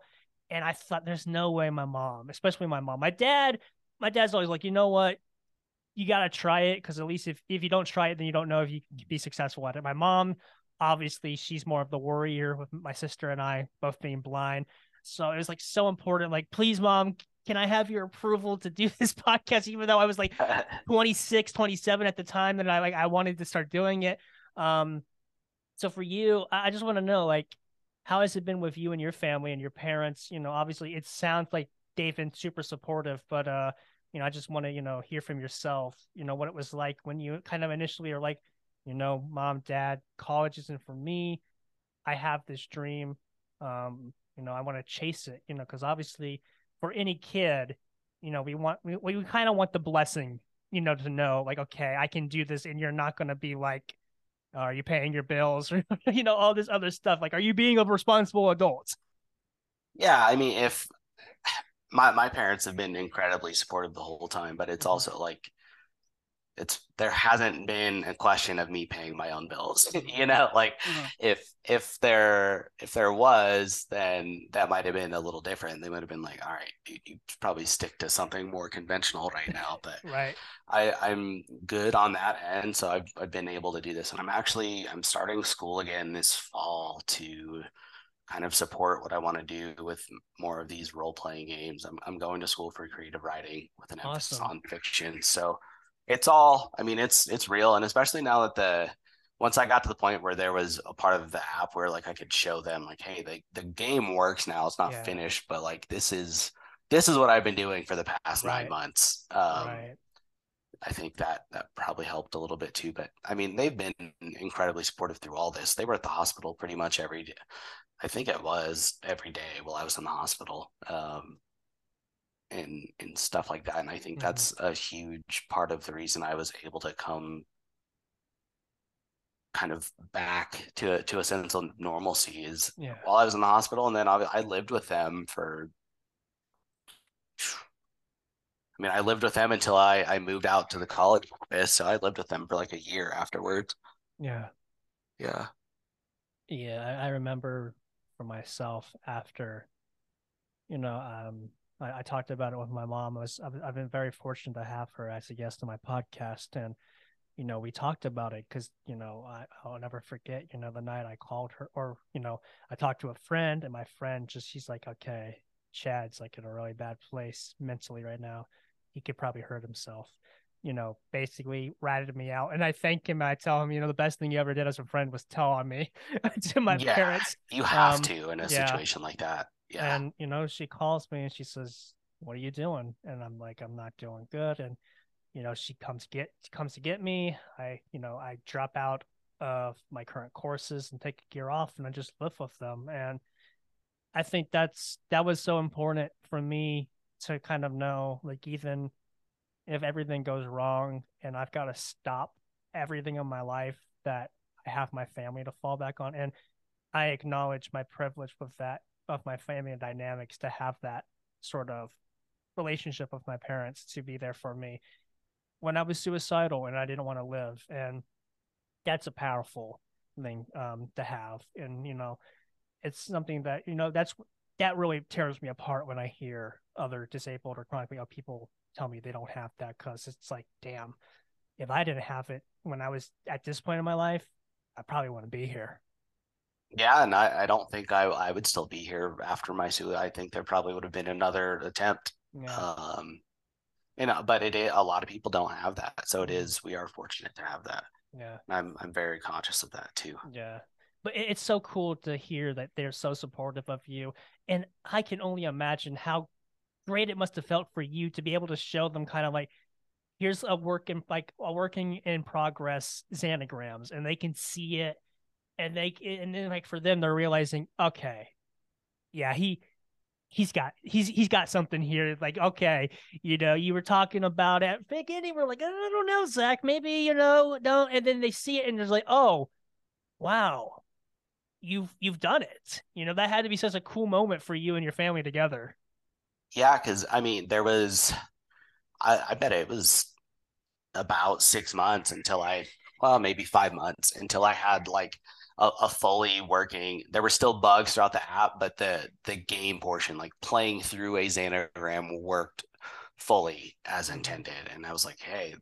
And I thought there's no way my mom, my dad's always like, you know what, you got to try it, because at least if you don't try it, then you don't know if you can be successful at it. My mom, obviously, she's more of the worrier with my sister and I both being blind. So it was so important. Please, Mom, can I have your approval to do this podcast? Even though I was 26, 27 at the time that I wanted to start doing it. So for you, I just want to know, how has it been with you and your family and your parents? Obviously it sounds like they've been super supportive, but, I just want to, hear from yourself, what it was like when you kind of initially are Mom, Dad, college isn't for me. I have this dream. I want to chase it, because obviously for any kid, we kind of want the blessing, to know okay, I can do this. And you're not going to be are you paying your bills? Or, all this other stuff. Are you being a responsible adult? Yeah. I mean, if my parents have been incredibly supportive the whole time, but it's also there hasn't been a question of me paying my own bills, mm-hmm. if there was, then that might've been a little different. They might've been all right, you probably stick to something more conventional right now, but right. I'm good on that end. So I've been able to do this, and I'm starting school again this fall to kind of support what I want to do with more of these role-playing games. I'm going to school for creative writing with an emphasis on fiction. So it's all, it's real. And especially now that once I got to the point where there was a part of the app where I could show them hey, the game works now. It's not finished, but this is what I've been doing for the past 9 months. I think that probably helped a little bit too, but they've been incredibly supportive through all this. They were at the hospital pretty much every day. I think it was every day while I was in the hospital. And stuff like that. And I think that's a huge part of the reason I was able to come kind of back to a sense of normalcy is while I was in the hospital. And then I lived with them until I moved out to the college campus. So I lived with them for a year afterwards. Yeah. Yeah. Yeah. I remember for myself after, I talked about it with my mom. I've been very fortunate to have her as a guest on my podcast, and you know, we talked about it because, you know, I'll never forget, you know, the night I called her, or, you know, I talked to a friend, and my friend just, she's like, okay, Chad's like in a really bad place mentally right now. He could probably hurt himself, you know, basically ratted me out. And I thank him. I tell him, you know, the best thing you ever did as a friend was tell on me to my parents. You have to in a situation like that. Yeah. And, you know, she calls me and she says, what are you doing? And I'm like, I'm not doing good. And, you know, she comes to get me. I drop out of my current courses and take a year off, and I just live with them. And I think that was so important for me to kind of know, like, even if everything goes wrong and I've got to stop everything in my life, that I have my family to fall back on. And I acknowledge my privilege with that, of my family dynamics, to have that sort of relationship with my parents to be there for me when I was suicidal and I didn't want to live. And that's a powerful thing to have. And, you know, it's something that, you know, that really tears me apart when I hear other disabled or chronically ill people tell me they don't have that, because it's like, damn, if I didn't have it when I was at this point in my life, I probably wouldn't be here. Yeah, and I don't think I would still be here after my suicide. I think there probably would have been another attempt. Yeah. You know, but a lot of people don't have that, so we are fortunate to have that. Yeah, and I'm very conscious of that too. Yeah, but it's so cool to hear that they're so supportive of you, and I can only imagine how great it must have felt for you to be able to show them kind of like, here's a working in progress Zanagrams, and they can see it. And then like for them, they're realizing, okay, yeah, he's got something here. Like, okay, you know, you were talking about it. And we're like, I don't know, Zach, maybe, you know, no. And then they see it and they're like, oh, wow, you've done it. You know, that had to be such a cool moment for you and your family together. Yeah, because I mean, there was, I bet it was about 6 months maybe 5 months until I had like a fully working. There were still bugs throughout the app, but the game portion, like playing through a Xanagram, worked fully as intended. And I was like, hey,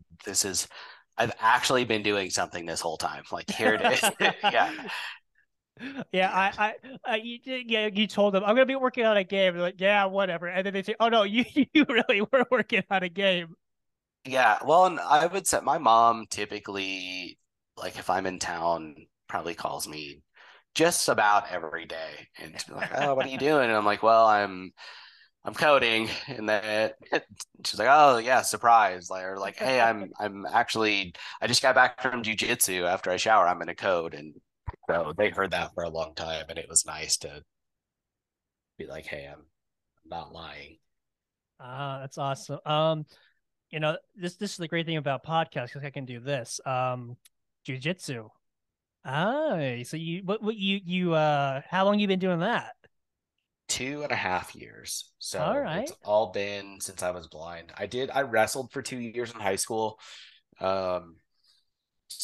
I've actually been doing something this whole time. Like, here it is. Yeah. Yeah, you told them, I'm going to be working on a game. They're like, yeah, whatever. And then they say, oh, no, you really were working on a game. Yeah, well, and I would say my mom typically, like if I'm in town, probably calls me just about every day, and she's like, "Oh, what are you doing?" And I'm like, "Well, I'm coding." And then she's like, "Oh, yeah, surprise!" Like, or like, "Hey, I'm actually, I just got back from jiu-jitsu. After I shower, I'm gonna code." And so they heard that for a long time, and it was nice to be like, "Hey, I'm not lying." That's awesome. You know, this is the great thing about podcasts, because I can do this. Jiu-jitsu. So you how long you been doing that? 2.5 years. So all right. It's all been since I was blind. I wrestled for 2 years in high school. So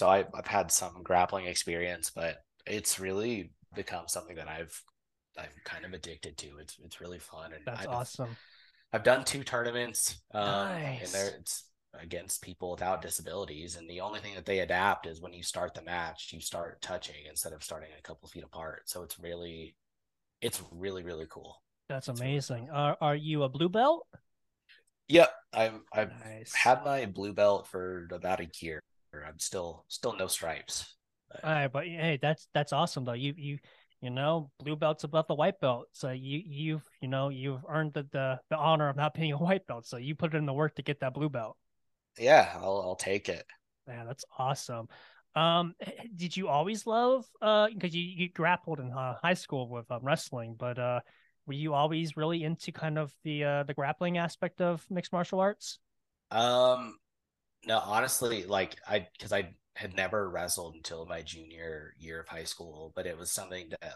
I've had some grappling experience, but it's really become something that I'm kind of addicted to. It's really fun, and that's awesome. I've done 2 tournaments, nice. And it's against people without disabilities. And the only thing that they adapt is when you start the match, you start touching instead of starting a couple feet apart. So it's really, really cool. That's amazing. Really cool. Are you a blue belt? Yep. I've nice. Had my blue belt for about a year. I'm still no stripes. But... All right, but hey, that's awesome though. You know, blue belt's above the white belt, so you've earned the honor of not being a white belt. So you put in the work to get that blue belt. Yeah, I'll take it. Yeah, that's awesome. Did you always love? Because you grappled in high school with wrestling, but were you always really into kind of the grappling aspect of mixed martial arts? No, honestly, like because I had never wrestled until my junior year of high school, but it was something that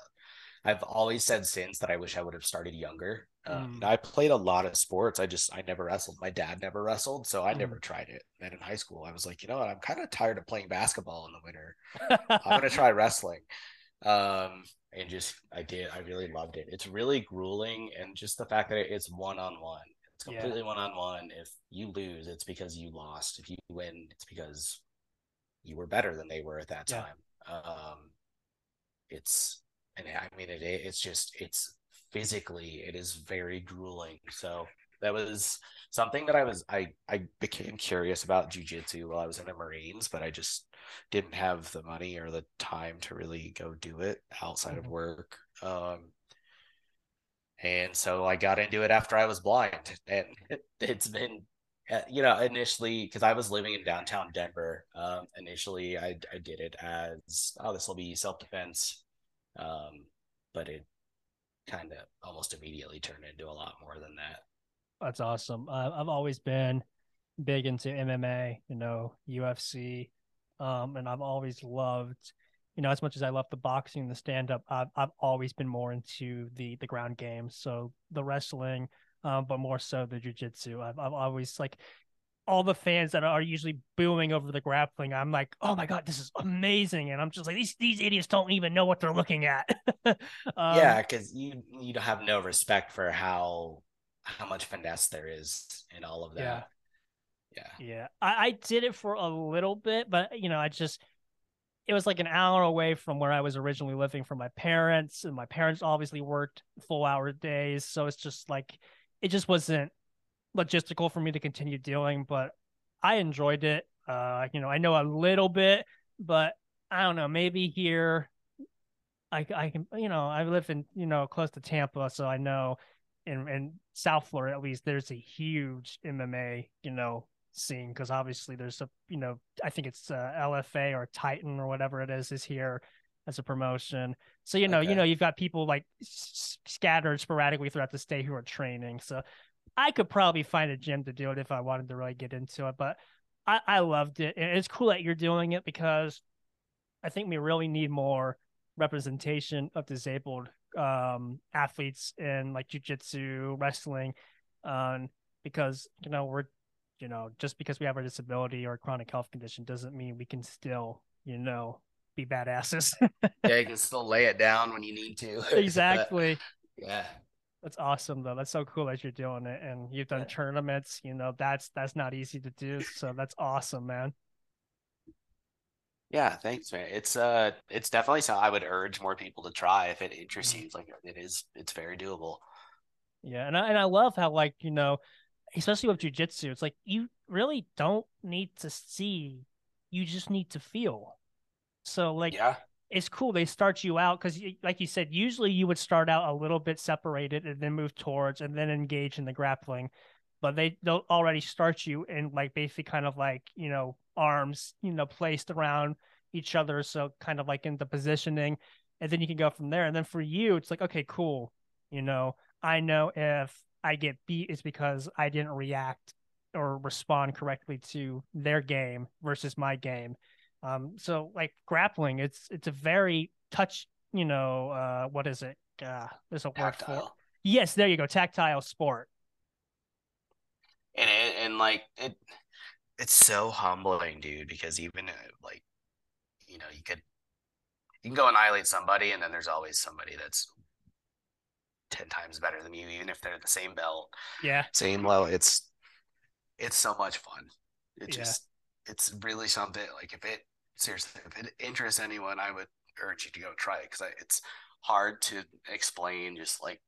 I've always said since that I wish I would have started younger. I played a lot of sports. I never wrestled. My dad never wrestled, so I never tried it. And in high school, I was like, you know what? I'm kind of tired of playing basketball in the winter. I'm going to try wrestling. I really loved it. It's really grueling. And just the fact that it's one-on-one, it's completely one-on-one. If you lose, it's because you lost. If you win, it's because you were better than they were at that time. Yeah. It's physically, it is very grueling. So that was something that I became curious about jiu-jitsu while I was in the Marines, but I just didn't have the money or the time to really go do it outside of work. And so I got into it after I was blind, and it's been, initially, because I was living in downtown Denver. Initially, I did it as, this will be self-defense, but it kind of almost immediately turned into a lot more than that. That's awesome. I've always been big into MMA, UFC, and I've always loved, as much as I love the boxing, the stand-up, I've always been more into the ground game. So the wrestling, but more so the jiu-jitsu. I've always, like, all the fans that are usually booing over the grappling, I'm like, oh my God, this is amazing. And I'm just like, these idiots don't even know what they're looking at. Because you have no respect for how much finesse there is in all of that. Yeah. I did it for a little bit, but it was like an hour away from where I was originally living from my parents, and my parents obviously worked full-hour days. So it's just like, it just wasn't logistical for me to continue doing, but I enjoyed it. I know a little bit, but I don't know, maybe here I can, I live in, close to Tampa. So I know in South Florida, at least, there's a huge MMA, scene, because obviously there's a, I think it's LFA or Titan or whatever it is here as a promotion. So, you've got people like scattered sporadically throughout the state who are training. So I could probably find a gym to do it if I wanted to really get into it, but I loved it. And it's cool that you're doing it, because I think we really need more representation of disabled athletes in like jiu-jitsu, wrestling, because we're, just because we have a disability or a chronic health condition doesn't mean we can still be badasses. Yeah, you can still lay it down when you need to. Exactly. But, yeah, that's awesome though. That's so cool that you're doing it, and you've done tournaments. That's not easy to do, so that's awesome, man. Yeah, thanks, man. It's definitely something I would urge more people to try if it interests you. Like it's very doable. Yeah, and I love how, like, especially with jiu-jitsu, it's like you really don't need to see; you just need to feel. So, like, it's cool they start you out, because, like you said, usually you would start out a little bit separated and then move towards and then engage in the grappling, but they'll already start you in, like, basically kind of like arms, placed around each other. So kind of like in the positioning, and then you can go from there. And then for you, it's like, okay, cool. I know if I get beat, it's because I didn't react or respond correctly to their game versus my game. So like grappling, it's a very touch, what is it? There's a word for it. Yes, there you go. Tactile sport. It's so humbling, dude, because even like, you can go annihilate somebody, and then there's always somebody that's 10 times better than you, even if they're the same belt. Yeah. Same level. It's so much fun. It's really something. Like if it interests anyone, I would urge you to go try it, because it's hard to explain, just like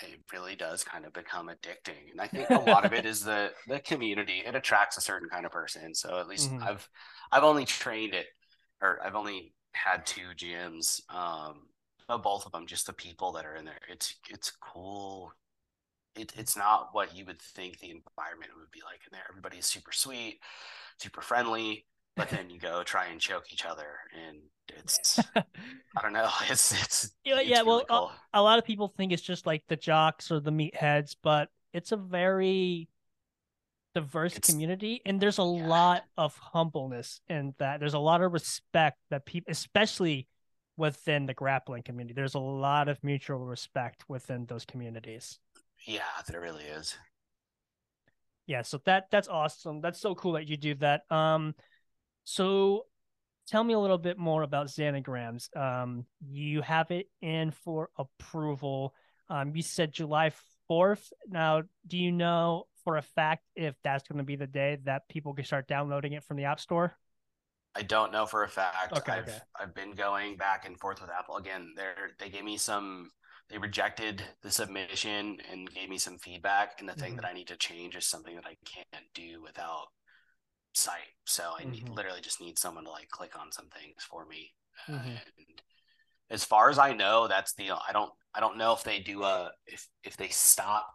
it really does kind of become addicting. And I think a lot of it is the community. It attracts a certain kind of person. So at least I've only trained it, or I've only had 2 gyms, but both of them, just the people that are in there. It's cool. It's not what you would think the environment would be like in there. Everybody's super sweet, super friendly, but then you go try and choke each other, and it's I don't know. It's yeah. Really cool. A lot of people think it's just like the jocks or the meatheads, but it's a very diverse community, and there's a lot of humbleness in that. There's a lot of respect that people, especially within the grappling community, there's a lot of mutual respect within those communities. Yeah, there really is. Yeah, so that's awesome. That's so cool that you do that. So tell me a little bit more about Zanagrams. You have it in for approval. You said July 4th. Now, do you know for a fact if that's going to be the day that people can start downloading it from the App Store? I don't know for a fact. Okay, I've been going back and forth with Apple. Again, they gave me some, they rejected the submission and gave me some feedback. And the thing that I need to change is something that I can't do without sight. So I literally just need someone to like click on some things for me. And as far as I know, that's the, I don't know if they do a, if they stop,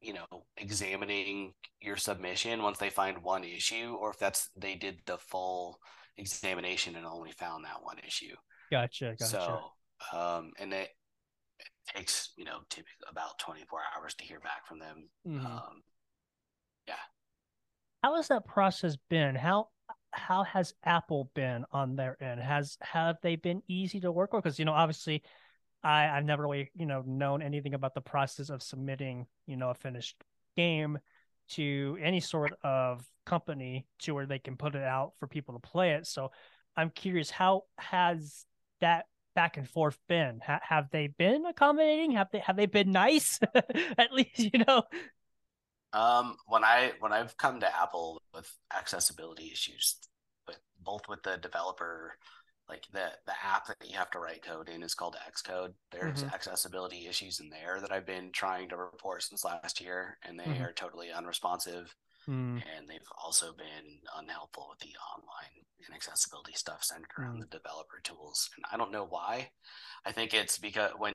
you know, examining your submission once they find one issue, or if that's, they did the full examination and only found that one issue. Gotcha. So, and it takes, you know, typically about 24 hours to hear back from them. Yeah. How has that process been? How has Apple been on their end? Have they been easy to work with? Because, you know, obviously I've never really, you know, known anything about the process of submitting, you know, a finished game to any sort of company to where they can put it out for people to play it. So I'm curious, how has that back and forth been? Have they been accommodating? Have they been nice? At least, you know. When I've come to Apple with accessibility issues, with the developer, like the app that you have to write code in is called Xcode. There's accessibility issues in there that I've been trying to report since last year, and they are totally unresponsive. And they've also been unhelpful with the online and accessibility stuff centered around the developer tools. And I don't know why. I think it's because when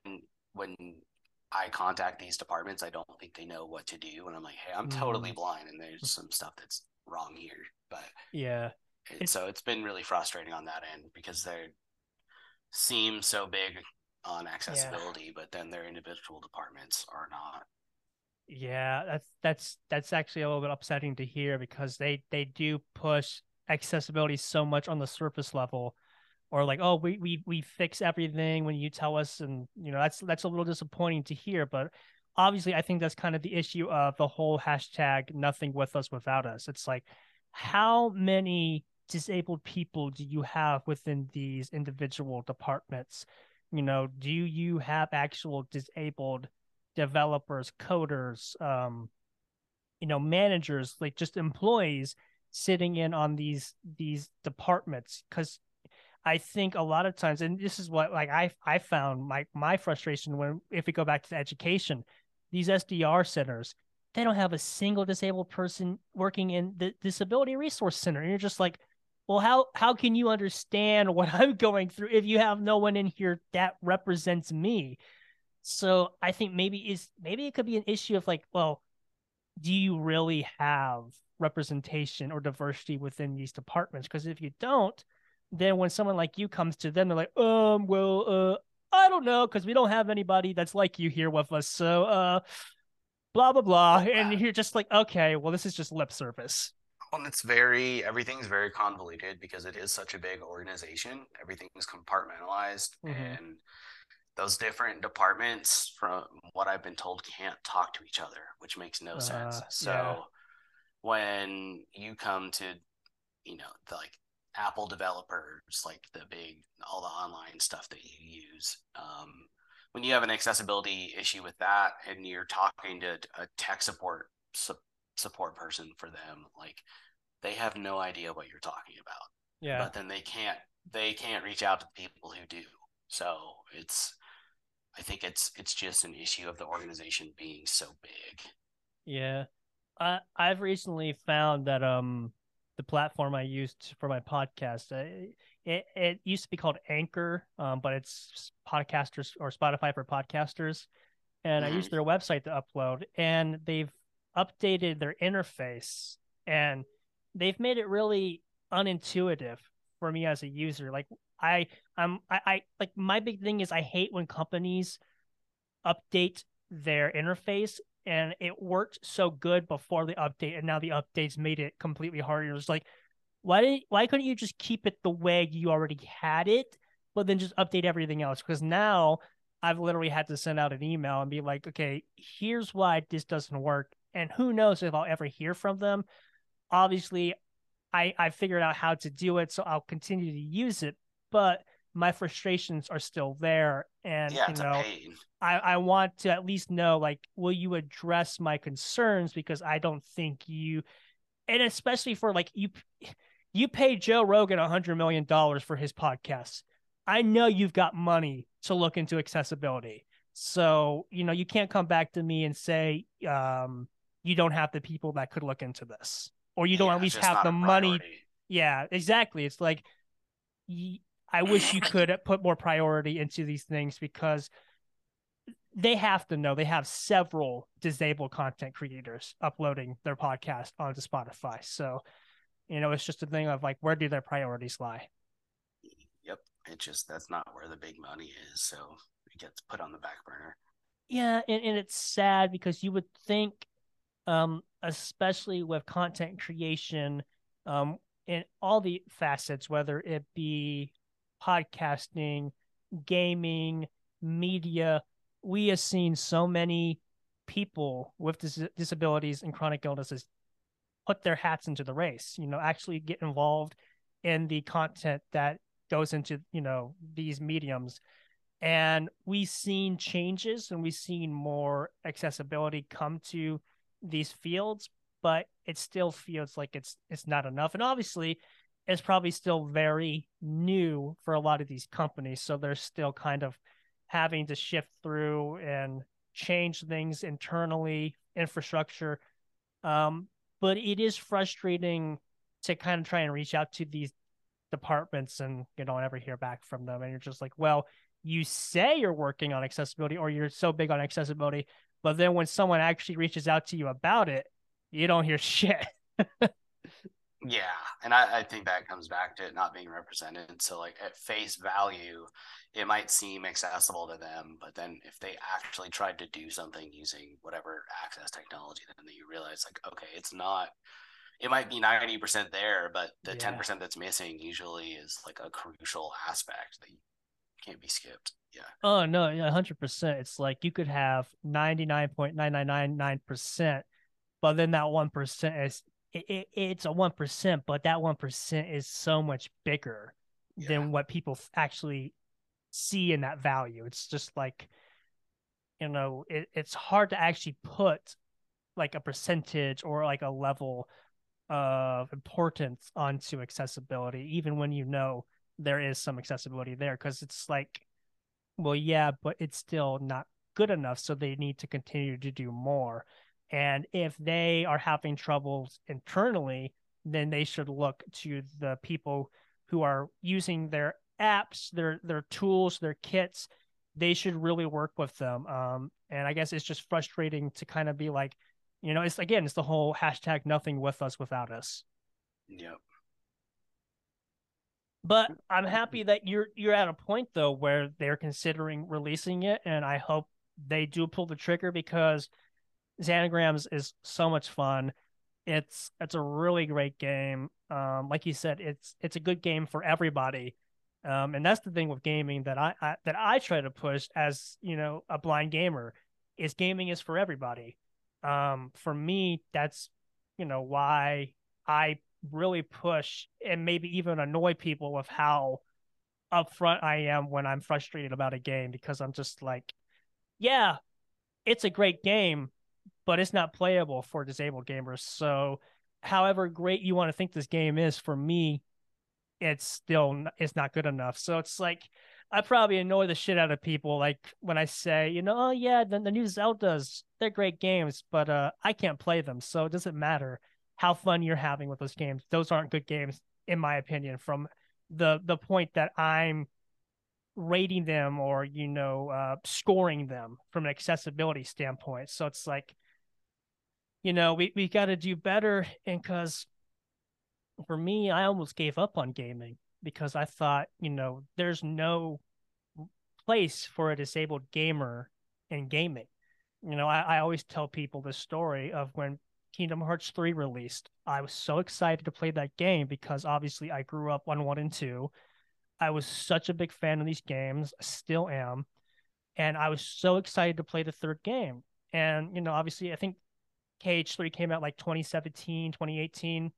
I contact these departments, I don't think they know what to do. And I'm like, hey, I'm totally blind, and there's some stuff that's wrong here. But yeah, so it's been really frustrating on that end because they seem so big on accessibility, but then their individual departments are not. Yeah, that's actually a little bit upsetting to hear because they do push accessibility so much on the surface level, or like, oh, we fix everything when you tell us, and you know that's a little disappointing to hear. But obviously, I think that's kind of the issue of the whole hashtag nothing with us without us. It's like, how many disabled people do you have within these individual departments? You know, do you have actual disabled developers, coders, you know, managers, like just employees sitting in on these departments? Because I think a lot of times, and this is what like I found my frustration when, if we go back to the education, these SDR centers, they don't have a single disabled person working in the Disability Resource Center. And you're just like, well, how can you understand what I'm going through if you have no one in here that represents me? So I think maybe it could be an issue of like, well, do you really have representation or diversity within these departments? Because if you don't, then when someone like you comes to them, they're like, I don't know, because we don't have anybody that's like you here with us. So blah, blah, blah. And you're just like, okay, well, this is just lip service. Well, it's everything's very convoluted because it is such a big organization. Everything's compartmentalized and those different departments, from what I've been told, can't talk to each other, which makes no sense. So when you come to, you know, the, like Apple developers, like all the online stuff that you use, when you have an accessibility issue with that and you're talking to a tech support person for them, like they have no idea what you're talking about. Yeah. But then they can't reach out to the people who do. So I think it's just an issue of the organization being so big. Yeah. I've recently found that the platform I used for my podcast, it used to be called Anchor, but it's podcasters, or Spotify for podcasters. And I used their website to upload, and they've updated their interface, and they've made it really unintuitive for me as a user. Like I like, my big thing is I hate when companies update their interface, and it worked so good before the update, and now the updates made it completely harder. It was like, why couldn't you just keep it the way you already had it, but then just update everything else? Because now I've literally had to send out an email and be like, okay, here's why this doesn't work, and who knows if I'll ever hear from them. Obviously, I figured out how to do it, so I'll continue to use it. But my frustrations are still there. And yeah, you know, I want to at least know, like, will you address my concerns? Because I don't think you, and especially for like, you pay Joe Rogan $100 million for his podcasts. I know you've got money to look into accessibility. So, you know, you can't come back to me and say, you don't have the people that could look into this, or you don't at least have the money. Yeah, exactly. It's like, I wish you could put more priority into these things, because they have to know. They have several disabled content creators uploading their podcast onto Spotify. So, you know, it's just a thing of like, where do their priorities lie? Yep. It just, that's not where the big money is. So it gets put on the back burner. Yeah. And it's sad, because you would think, especially with content creation, in all the facets, whether it be podcasting, gaming, media, we have seen so many people with disabilities and chronic illnesses put their hats into the race, you know, actually get involved in the content that goes into, you know, these mediums. And we've seen changes, and we've seen more accessibility come to these fields, but it still feels like it's not enough. And obviously it's probably still very new for a lot of these companies. So they're still kind of having to shift through and change things internally, infrastructure. But it is frustrating to kind of try and reach out to these departments and you don't ever hear back from them. And you're just like, well, you say you're working on accessibility, or you're so big on accessibility, but then when someone actually reaches out to you about it, you don't hear shit. Yeah. And I think that comes back to it not being represented. So like at face value, it might seem accessible to them, but then if they actually tried to do something using whatever access technology, then you realize like, okay, it's not, it might be 90% there, but the 10% that's missing usually is like a crucial aspect that you can't be skipped. Yeah. Oh no. 100%. It's like you could have 99.9999%, but then that 1% is it's a 1%, but that 1% is so much bigger than what people actually see in that value. It's just like, you know, it's hard to actually put like a percentage or like a level of importance onto accessibility, even when you know there is some accessibility there, because it's like, well, yeah, but it's still not good enough. So they need to continue to do more. And if they are having troubles internally, then they should look to the people who are using their apps, their tools, their kits. They should really work with them. And I guess it's just frustrating to kind of be like, you know, it's again, it's the whole hashtag nothing with us without us. Yep. But I'm happy that you're at a point though where they're considering releasing it, and I hope they do pull the trigger, because Zanagrams is so much fun. It's a really great game. Like you said, it's a good game for everybody. And that's the thing with gaming that I try to push as, you know, a blind gamer, is gaming is for everybody. For me, that's, you know, why I really push and maybe even annoy people with how upfront I am when I'm frustrated about a game, because I'm just like, yeah, it's a great game, but it's not playable for disabled gamers. So however great you want to think this game is, for me, it's not good enough. So it's like, I probably annoy the shit out of people. Like when I say, you know, oh yeah, the new Zeldas, they're great games, but I can't play them. So it doesn't matter how fun you're having with those games. Those aren't good games, in my opinion, from the point that I'm rating them or, you know, scoring them from an accessibility standpoint. So it's like, you know, we got to do better. And because for me, I almost gave up on gaming, because I thought, you know, there's no place for a disabled gamer in gaming. You know, I always tell people this story of when Kingdom Hearts 3 released. I was so excited to play that game because obviously I grew up on 1 and 2. I was such a big fan of these games, I still am. And I was so excited to play the third game. And, you know, obviously I think KH3 came out like 2017, 2018,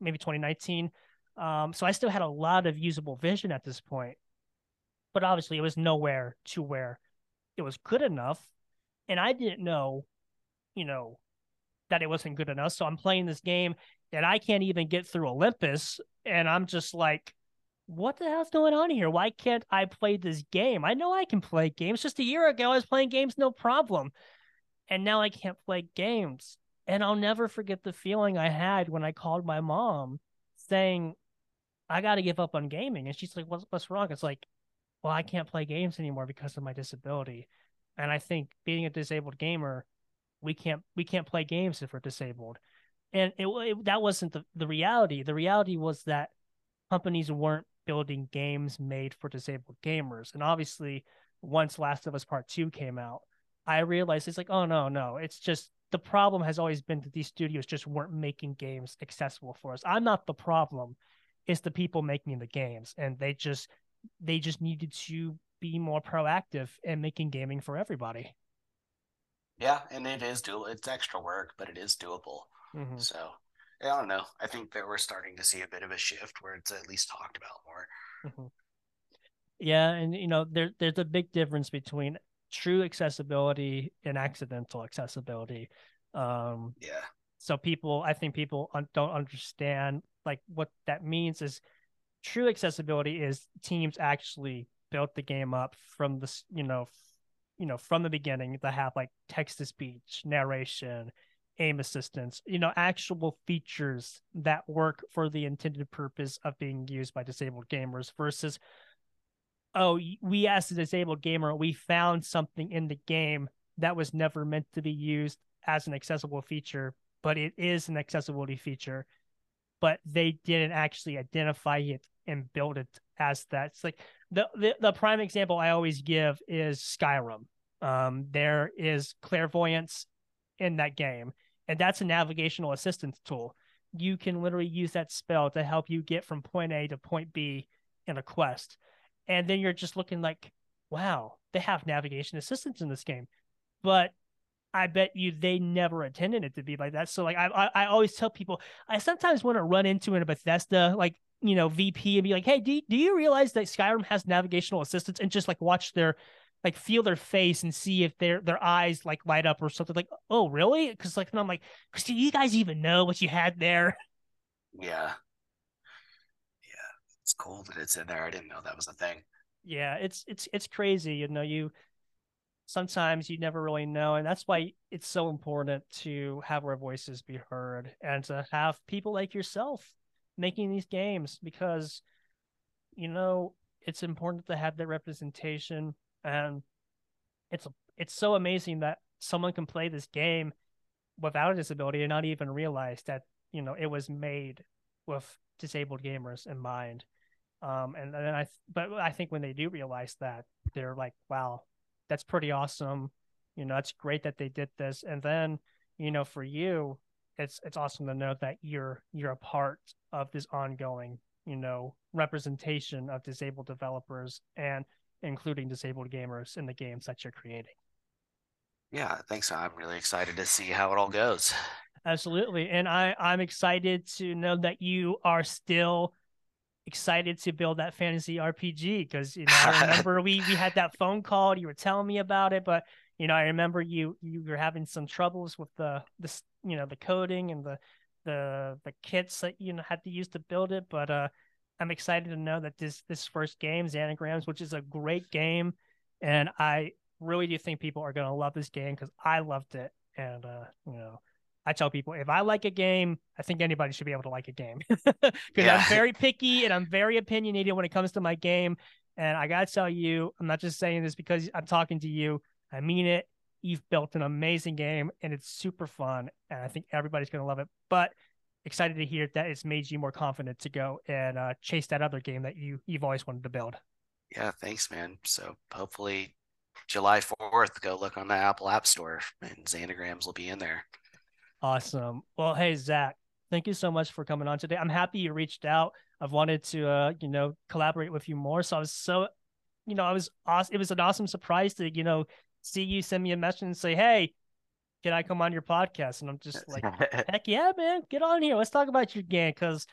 maybe 2019. So I still had a lot of usable vision at this point. but obviously it was nowhere to where it was good enough. And I didn't know, you know, that it wasn't good enough. So I'm playing this game that I can't even get through Olympus. And I'm just like, what the hell's going on here? Why can't I play this game? I know I can play games. Just a year ago, I was playing games, no problem. And now I can't play games. And I'll never forget the feeling I had when I called my mom saying, I got to give up on gaming. And she's like, what's wrong? It's like, well, I can't play games anymore because of my disability. And I think being a disabled gamer, we can't play games if we're disabled. And that wasn't the reality. The reality was that companies weren't building games made for disabled gamers. And obviously, once Last of Us Part 2 came out, I realized it's like, oh, no. It's just the problem has always been that these studios just weren't making games accessible for us. I'm not the problem. It's the people making the games. And they just needed to be more proactive in making gaming for everybody. Yeah, and it is doable. It's extra work, but it is doable. Mm-hmm. So I don't know. I think that we're starting to see a bit of a shift where it's at least talked about more. Mm-hmm. Yeah, and you know, there's a big difference between true accessibility and accidental accessibility. Yeah. So I think people don't understand like what that means is true accessibility is teams actually built the game up from the from the beginning that have like text to speech, narration, aim assistance, actual features that work for the intended purpose of being used by disabled gamers versus, oh, we as a disabled gamer, we found something in the game that was never meant to be used as an accessible feature, but it is an accessibility feature, but they didn't actually identify it and build it as that. It's like the prime example I always give is Skyrim. There is clairvoyance in that game, and that's a navigational assistance tool. You can literally use that spell to help you get from point A to point B in a quest. And then you're just looking like, wow, they have navigation assistance in this game, but I bet you they never intended it to be like that. So like I always tell people, I sometimes want to run into a Bethesda like VP and be like, hey, do you realize that Skyrim has navigational assistance? And just like watch their, like feel their face and see if their eyes like light up or something like, oh, really? Because like, and I'm like, because do you guys even know what you had there? Yeah. Yeah. It's cool that it's in there. I didn't know that was a thing. Yeah. It's crazy. Sometimes you never really know. And that's why it's so important to have our voices be heard and to have people like yourself making these games, because it's important to have that representation. And it's so amazing that someone can play this game without a disability and not even realize that it was made with disabled gamers in mind. I think when they do realize that, they're like, wow, that's pretty awesome. It's great that they did this. And then for you, it's awesome to know that you're a part of this ongoing, representation of disabled developers and including disabled gamers in the games that you're creating. Yeah, thanks. I'm really excited to see how it all goes. Absolutely. And I'm excited to know that you are still excited to build that fantasy RPG, because I remember we had that phone call and you were telling me about it, but I remember you were having some troubles with the coding and the kits that had to use to build it. But I'm excited to know that this first game, Zanagrams, which is a great game, and I really do think people are going to love this game because I loved it. And I tell people, if I like a game, I think anybody should be able to like a game, because yeah. I'm very picky and I'm very opinionated when it comes to my game. And I gotta tell you, I'm not just saying this because I'm talking to you. I mean it. You've built an amazing game, and it's super fun, and I think everybody's going to love it. But excited to hear that it's made you more confident to go and chase that other game that you've always wanted to build. Yeah, thanks, man. So hopefully July 4th, go look on the Apple App Store, and Zanagrams will be in there. Awesome. Well, hey, Zach, thank you so much for coming on today. I'm happy you reached out. I've wanted to, collaborate with you more. So I was it was an awesome surprise to, see you send me a message and say, hey, can I come on your podcast? And I'm just like, heck yeah, man, get on here. Let's talk about your game, because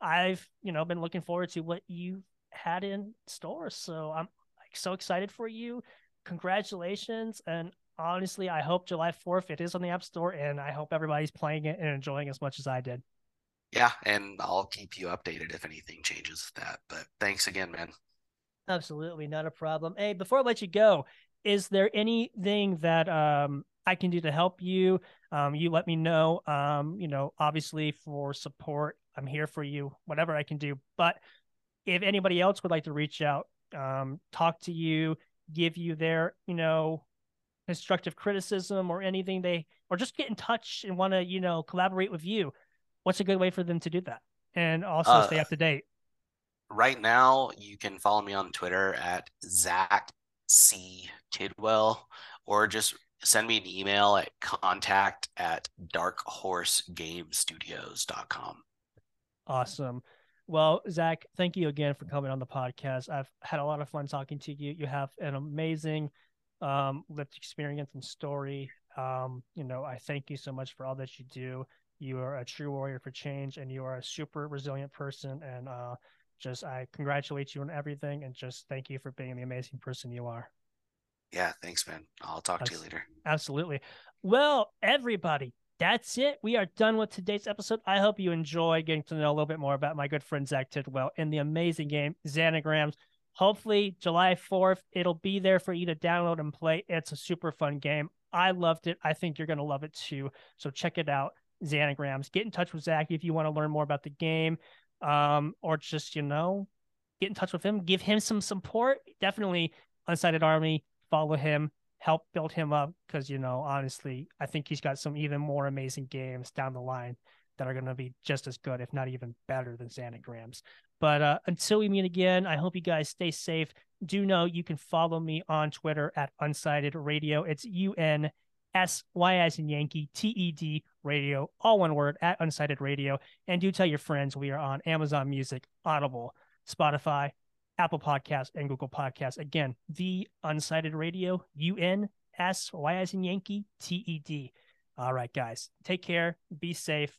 I've been looking forward to what you had in store. So I'm so excited for you. Congratulations. And honestly, I hope July 4th, it is on the App Store, and I hope everybody's playing it and enjoying it as much as I did. Yeah, and I'll keep you updated if anything changes with that. But thanks again, man. Absolutely, not a problem. Hey, before I let you go, is there anything that I can do to help you? You let me know, you know, obviously for support, I'm here for you, whatever I can do. But if anybody else would like to reach out, talk to you, give you their, you know, constructive criticism or anything they, or just get in touch and want to, you know, collaborate with you, what's a good way for them to do that? And also stay up to date. Right now, you can follow me on Twitter at Zach C. Tidwell, or just send me an email at contact@darkhorsegamestudios.com. Awesome. Well, Zach, thank you again for coming on the podcast. I've had a lot of fun talking to you. You have an amazing lived experience and story. You know, I thank you so much for all that you do. You are a true warrior for change, and you are a super resilient person. And just I congratulate you on everything, and just thank you for being the amazing person you are. Yeah, thanks, man. I'll talk to you later. Absolutely. Well, everybody, that's it. We are done with today's episode. I hope you enjoy getting to know a little bit more about my good friend Zach Tidwell and the amazing game Zanagrams. Hopefully, July 4th, it'll be there for you to download and play. It's a super fun game. I loved it. I think you're going to love it too. So check it out, Zanagrams. Get in touch with Zach if you want to learn more about the game, or just, you know, get in touch with him. Give him some support. Definitely, Unsighted Army, follow him, help build him up, because, you know, honestly, I think he's got some even more amazing games down the line that are going to be just as good, if not even better than Zanagrams. But until we meet again, I hope you guys stay safe. Do know you can follow me on Twitter at Unsighted Radio. It's UNSY as in Yankee, TED Radio, all one word, at Unsighted Radio. And do tell your friends we are on Amazon Music, Audible, Spotify, Apple Podcasts, and Google Podcasts. Again, The Unsighted Radio, UNSY as in Yankee, TED. All right, guys, take care, be safe,